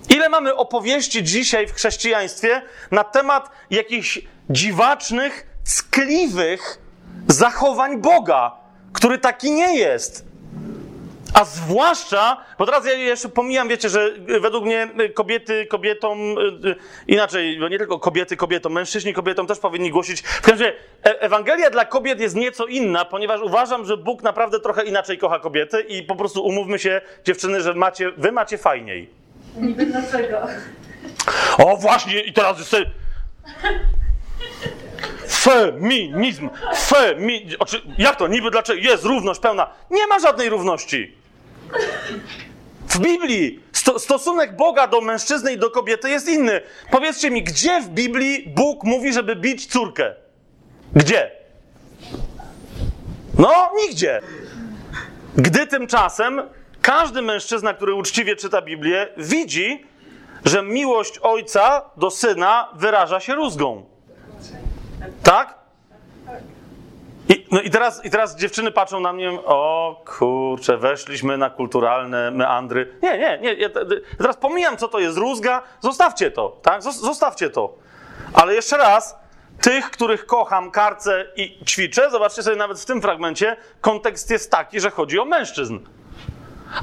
Ile mamy opowieści dzisiaj w chrześcijaństwie na temat jakichś dziwacznych, ckliwych zachowań Boga, który taki nie jest. A zwłaszcza, bo teraz ja jeszcze pomijam, wiecie, że według mnie kobiety kobietom, inaczej, nie tylko kobiety kobietom, mężczyźni kobietom też powinni głosić. W każdym razie Ewangelia dla kobiet jest nieco inna, ponieważ uważam, że Bóg naprawdę trochę inaczej kocha kobiety i po prostu umówmy się, dziewczyny, że macie, wy macie fajniej. Niby dlaczego? O właśnie, i teraz jest... Feminizm, feminizm, jak to, niby dlaczego, jest równość pełna. Nie ma żadnej równości. W Biblii sto, stosunek Boga do mężczyzny i do kobiety jest inny. Powiedzcie mi, gdzie w Biblii Bóg mówi, żeby bić córkę? Gdzie? No, nigdzie. Gdy tymczasem każdy mężczyzna, który uczciwie czyta Biblię, widzi, że miłość ojca do syna wyraża się rózgą. Tak? I, no i teraz, i teraz dziewczyny patrzą na mnie, o kurczę, weszliśmy na kulturalne meandry. Nie, nie, nie, ja teraz pomijam, co to jest rózga, zostawcie to, tak? Zostawcie to. Ale jeszcze raz, tych, których kocham, karcę i ćwiczę, zobaczcie sobie nawet w tym fragmencie, kontekst jest taki, że chodzi o mężczyzn.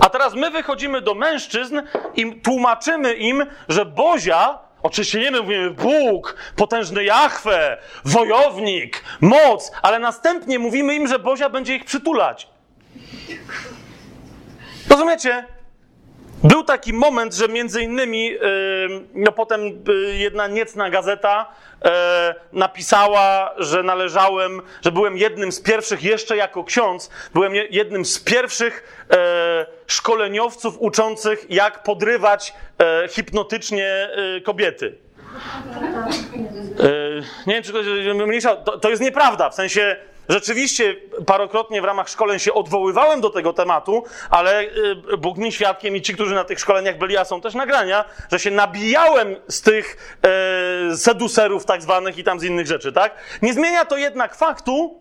A teraz my wychodzimy do mężczyzn i tłumaczymy im, że Bozia, oczywiście nie my mówimy Bóg, potężny Jahwe, wojownik, moc, ale następnie mówimy im, że Bozia będzie ich przytulać. Rozumiecie? Był taki moment, że między innymi, yy, no potem yy, jedna niecna gazeta yy, napisała, że należałem, że byłem jednym z pierwszych, jeszcze jako ksiądz, byłem jednym z pierwszych yy, szkoleniowców uczących, jak podrywać yy, hipnotycznie yy, kobiety. Yy, nie wiem, czy ktoś mniejsza, to, to jest nieprawda, w sensie... Rzeczywiście parokrotnie w ramach szkoleń się odwoływałem do tego tematu, ale Bóg mi świadkiem i ci, którzy na tych szkoleniach byli, a są też nagrania, że się nabijałem z tych e, seduserów tak zwanych i tam z innych rzeczy, tak? Nie zmienia to jednak faktu,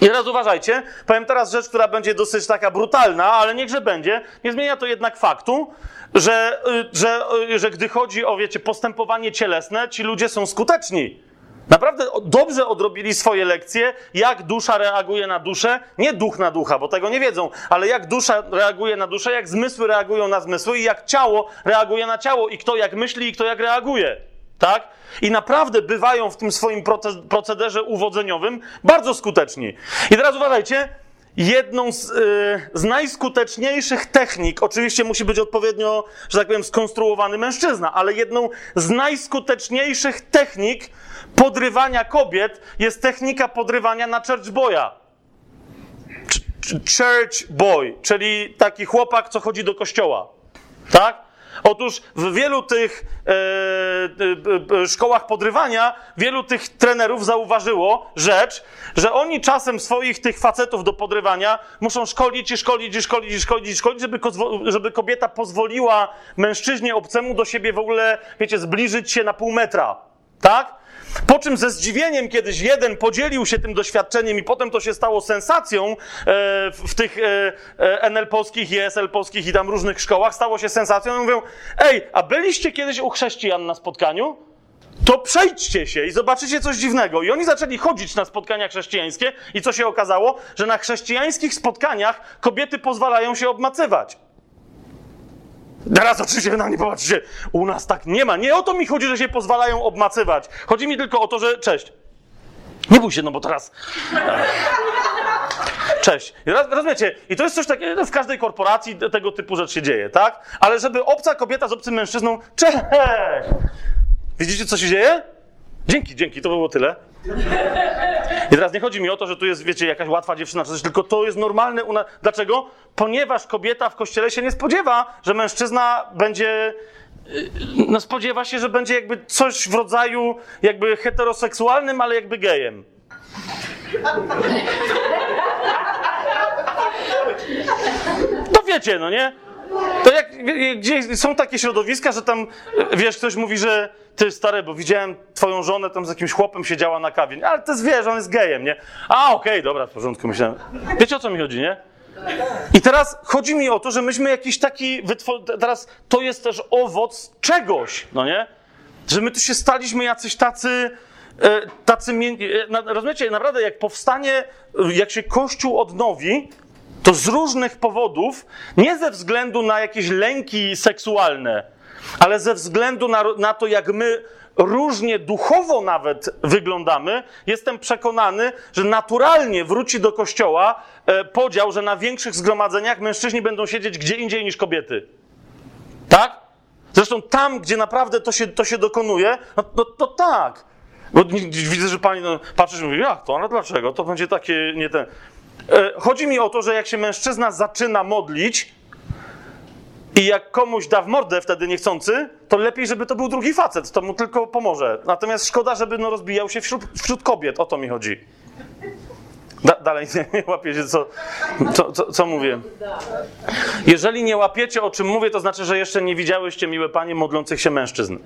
i teraz uważajcie, powiem teraz rzecz, która będzie dosyć taka brutalna, ale niechże będzie, nie zmienia to jednak faktu, że, że, że gdy chodzi o, wiecie, postępowanie cielesne, ci ludzie są skuteczni. Naprawdę dobrze odrobili swoje lekcje, jak dusza reaguje na duszę, nie duch na ducha, bo tego nie wiedzą, ale jak dusza reaguje na duszę, jak zmysły reagują na zmysły i jak ciało reaguje na ciało i kto jak myśli i kto jak reaguje, tak? I naprawdę bywają w tym swoim procederze uwodzeniowym bardzo skuteczni. I teraz uważajcie, jedną z, yy, z najskuteczniejszych technik, oczywiście musi być odpowiednio, że tak powiem, skonstruowany mężczyzna, ale jedną z najskuteczniejszych technik podrywania kobiet jest technika podrywania na church boya. Church boy, czyli taki chłopak, co chodzi do kościoła. Tak? Otóż w wielu tych e, e, e, szkołach podrywania, wielu tych trenerów zauważyło rzecz, że oni czasem swoich tych facetów do podrywania muszą szkolić i szkolić i szkolić i szkolić, i szkolić żeby, żeby kobieta pozwoliła mężczyźnie obcemu do siebie w ogóle, wiecie, zbliżyć się na pół metra. Tak? Po czym ze zdziwieniem kiedyś jeden podzielił się tym doświadczeniem i potem to się stało sensacją w tych en el-polskich i es el-polskich i tam różnych szkołach. Stało się sensacją i mówią, ej, a byliście kiedyś u chrześcijan na spotkaniu? To przejdźcie się i zobaczycie coś dziwnego. I oni zaczęli chodzić na spotkania chrześcijańskie i co się okazało? Że na chrześcijańskich spotkaniach kobiety pozwalają się obmacywać. Teraz oczywiście na mnie popatrzcie, u nas tak nie ma. Nie o to mi chodzi, że się pozwalają obmacywać. Chodzi mi tylko o to, że... Cześć. Nie bój się, no bo teraz... Cześć. Rozumiecie? I to jest coś takiego, w każdej korporacji tego typu rzecz się dzieje, tak? Ale żeby obca kobieta z obcym mężczyzną... Cześć! Widzicie, co się dzieje? Dzięki, dzięki, to było tyle. I teraz nie chodzi mi o to, że tu jest, wiecie, jakaś łatwa dziewczyna, czy coś, tylko to jest normalne u nas. Dlaczego? Ponieważ kobieta w kościele się nie spodziewa, że mężczyzna będzie, no spodziewa się, że będzie jakby coś w rodzaju jakby heteroseksualnym, ale jakby gejem. To wiecie, no nie? To jak, gdzie są takie środowiska, że tam, wiesz, ktoś mówi, że ty stary, bo widziałem twoją żonę tam z jakimś chłopem siedziała na kawie. Ale to jest, wiesz, on jest gejem, nie? A, okej, okay, dobra, w porządku, myślałem. Wiecie, o co mi chodzi, nie? I teraz chodzi mi o to, że myśmy jakiś taki wytwor... Teraz to jest też owoc czegoś, no nie? Że my tu się staliśmy jacyś tacy... tacy rozumiecie, naprawdę, jak powstanie, jak się Kościół odnowi... To z różnych powodów, nie ze względu na jakieś lęki seksualne, ale ze względu na, na to, jak my różnie duchowo nawet wyglądamy, jestem przekonany, że naturalnie wróci do kościoła podział, że na większych zgromadzeniach mężczyźni będą siedzieć gdzie indziej niż kobiety. Tak? Zresztą tam, gdzie naprawdę to się, to się dokonuje, no, no to tak. Bo widzę, że pani no, patrzy i mówi, jak to, ale dlaczego? To będzie takie nie ten... Chodzi mi o to, że jak się mężczyzna zaczyna modlić i jak komuś da w mordę wtedy niechcący, to lepiej, żeby to był drugi facet, to mu tylko pomoże. Natomiast szkoda, żeby no, rozbijał się wśród, wśród kobiet, o to mi chodzi. Da, dalej nie, nie łapiecie, co, co, co, co mówię. Jeżeli nie łapiecie, o czym mówię, to znaczy, że jeszcze nie widziałyście, miłe panie, modlących się mężczyzn.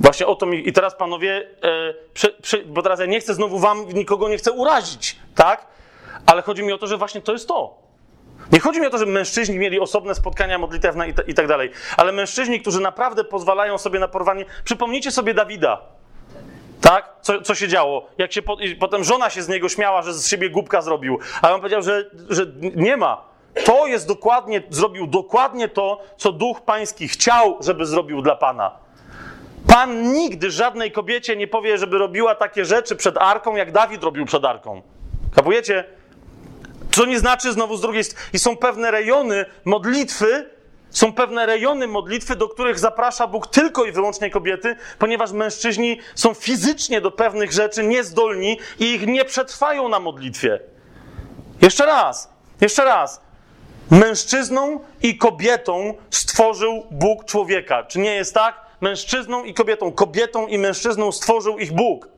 Właśnie o to mi... I teraz, panowie, e, przy, przy, bo teraz ja nie chcę znowu wam, nikogo nie chcę urazić, tak? Ale chodzi mi o to, że właśnie to jest to. Nie chodzi mi o to, że mężczyźni mieli osobne spotkania modlitewne i, ta, i tak dalej, ale mężczyźni, którzy naprawdę pozwalają sobie na porwanie... Przypomnijcie sobie Dawida, tak? Co, co się działo? Jak się po, potem żona się z niego śmiała, że z siebie głupka zrobił, ale on powiedział, że, że nie ma. To jest dokładnie... Zrobił dokładnie to, co Duch Pański chciał, żeby zrobił dla Pana. Pan nigdy żadnej kobiecie nie powie, żeby robiła takie rzeczy przed Arką, jak Dawid robił przed Arką. Kapujecie? Co nie znaczy znowu z drugiej strony. I są pewne rejony modlitwy, są pewne rejony modlitwy, do których zaprasza Bóg tylko i wyłącznie kobiety, ponieważ mężczyźni są fizycznie do pewnych rzeczy niezdolni i ich nie przetrwają na modlitwie. Jeszcze raz, jeszcze raz. Mężczyzną i kobietą stworzył Bóg człowieka. Czy nie jest tak? Mężczyzną i kobietą, kobietą i mężczyzną stworzył ich Bóg.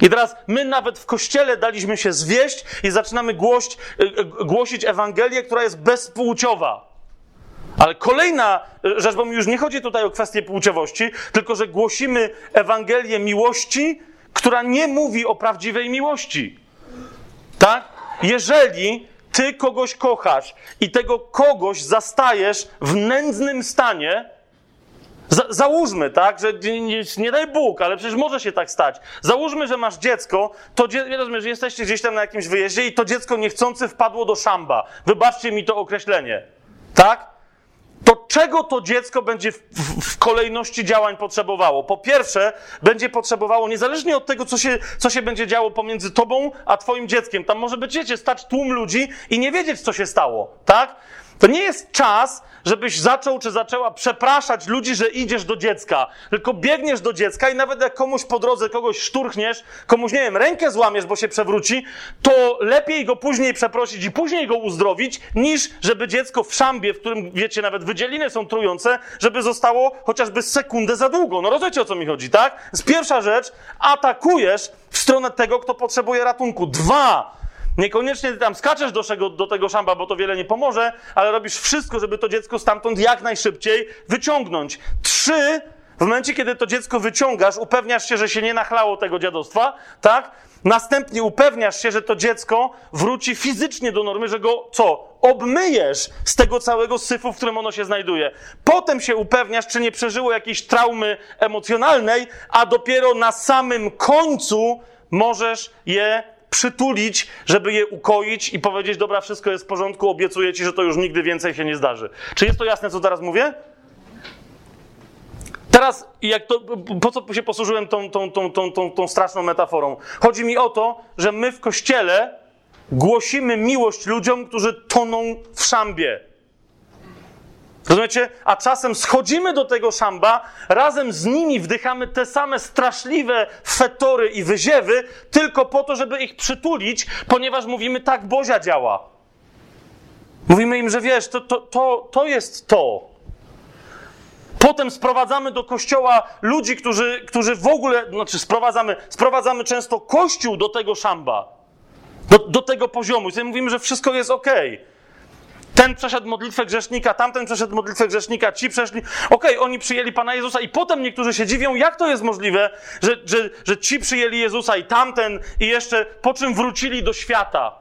I teraz my nawet w Kościele daliśmy się zwieść i zaczynamy głosić, głosić Ewangelię, która jest bezpłciowa. Ale kolejna rzecz, bo mi już nie chodzi tutaj o kwestię płciowości, tylko że głosimy Ewangelię miłości, która nie mówi o prawdziwej miłości. Tak? Jeżeli ty kogoś kochasz i tego kogoś zastajesz w nędznym stanie... Za, załóżmy, tak, że nie, nie, nie daj Bóg, ale przecież może się tak stać. Załóżmy, że masz dziecko, to dzie- rozumiem, że jesteście gdzieś tam na jakimś wyjeździe i to dziecko niechcący wpadło do szamba. Wybaczcie mi to określenie, tak? To czego to dziecko będzie w, w, w kolejności działań potrzebowało? Po pierwsze, będzie potrzebowało, niezależnie od tego, co się, co się będzie działo pomiędzy tobą a twoim dzieckiem, tam może być, wiecie, stać tłum ludzi i nie wiedzieć, co się stało, tak? To nie jest czas, żebyś zaczął czy zaczęła przepraszać ludzi, że idziesz do dziecka. Tylko biegniesz do dziecka i nawet jak komuś po drodze kogoś szturchniesz, komuś, nie wiem, rękę złamiesz, bo się przewróci, to lepiej go później przeprosić i później go uzdrowić, niż żeby dziecko w szambie, w którym, wiecie, nawet wydzieliny są trujące, żeby zostało chociażby sekundę za długo. No rozumiecie, o co mi chodzi, tak? Z pierwsza rzecz, atakujesz w stronę tego, kto potrzebuje ratunku. Dwa... Niekoniecznie ty tam skaczesz do tego, do tego szamba, bo to wiele nie pomoże, ale robisz wszystko, żeby to dziecko stamtąd jak najszybciej wyciągnąć. Trzy, w momencie, kiedy to dziecko wyciągasz, upewniasz się, że się nie nachlało tego dziadostwa, tak? Następnie upewniasz się, że to dziecko wróci fizycznie do normy, że go, co? Obmyjesz z tego całego syfu, w którym ono się znajduje. Potem się upewniasz, czy nie przeżyło jakiejś traumy emocjonalnej, a dopiero na samym końcu możesz je przytulić, żeby je ukoić i powiedzieć, dobra, wszystko jest w porządku, obiecuję ci, że to już nigdy więcej się nie zdarzy. Czy jest to jasne, co teraz mówię? Teraz, jak to, po co się posłużyłem tą, tą, tą, tą, tą, tą straszną metaforą? Chodzi mi o to, że my w Kościele głosimy miłość ludziom, którzy toną w szambie. Rozumiecie? A czasem schodzimy do tego szamba, razem z nimi wdychamy te same straszliwe fetory i wyziewy, tylko po to, żeby ich przytulić, ponieważ mówimy, tak Bozia działa. Mówimy im, że wiesz, to, to, to, to jest to. Potem sprowadzamy do kościoła ludzi, którzy, którzy w ogóle, znaczy sprowadzamy, sprowadzamy często kościół do tego szamba, do, do tego poziomu. I sobie mówimy, że wszystko jest okej. Okay. Ten przeszedł modlitwę grzesznika, tamten przeszedł modlitwę grzesznika, ci przeszli. Okej, okay, oni przyjęli Pana Jezusa i potem niektórzy się dziwią, jak to jest możliwe, że, że, że ci przyjęli Jezusa i tamten i jeszcze po czym wrócili do świata.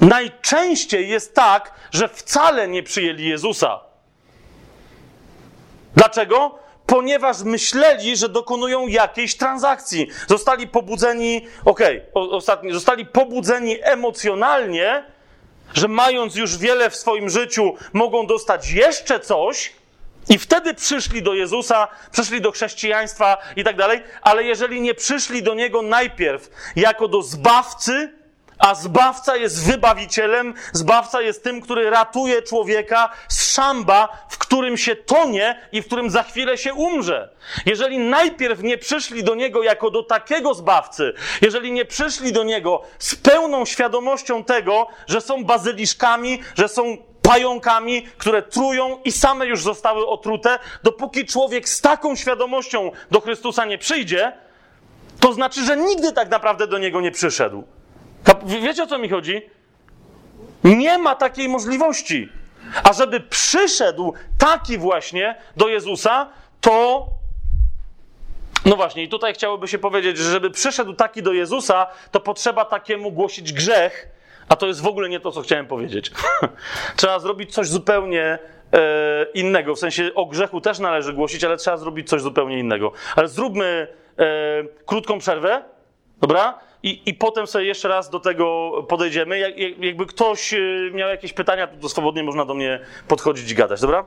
Najczęściej jest tak, że wcale nie przyjęli Jezusa. Dlaczego? Ponieważ myśleli, że dokonują jakiejś transakcji. Zostali pobudzeni, okej, okay, ostatni, zostali pobudzeni emocjonalnie, że mając już wiele w swoim życiu, mogą dostać jeszcze coś i wtedy przyszli do Jezusa, przyszli do chrześcijaństwa i tak dalej, ale jeżeli nie przyszli do Niego najpierw jako do Zbawcy, a Zbawca jest Wybawicielem, Zbawca jest tym, który ratuje człowieka z szamba, w którym się tonie i w którym za chwilę się umrze. Jeżeli najpierw nie przyszli do Niego jako do takiego Zbawcy, jeżeli nie przyszli do Niego z pełną świadomością tego, że są bazyliszkami, że są pająkami, które trują i same już zostały otrute, dopóki człowiek z taką świadomością do Chrystusa nie przyjdzie, to znaczy, że nigdy tak naprawdę do Niego nie przyszedł. Wiecie, o co mi chodzi? Nie ma takiej możliwości. A żeby przyszedł taki właśnie do Jezusa, to... No właśnie, i tutaj chciałoby się powiedzieć, że żeby przyszedł taki do Jezusa, to potrzeba takiemu głosić grzech, a to jest w ogóle nie to, co chciałem powiedzieć. Trzeba zrobić coś zupełnie e, innego. W sensie o grzechu też należy głosić, ale trzeba zrobić coś zupełnie innego. Ale zróbmy e, krótką przerwę, dobra? I, I potem sobie jeszcze raz do tego podejdziemy. Jak, jakby ktoś miał jakieś pytania, to swobodnie można do mnie podchodzić i gadać, dobra?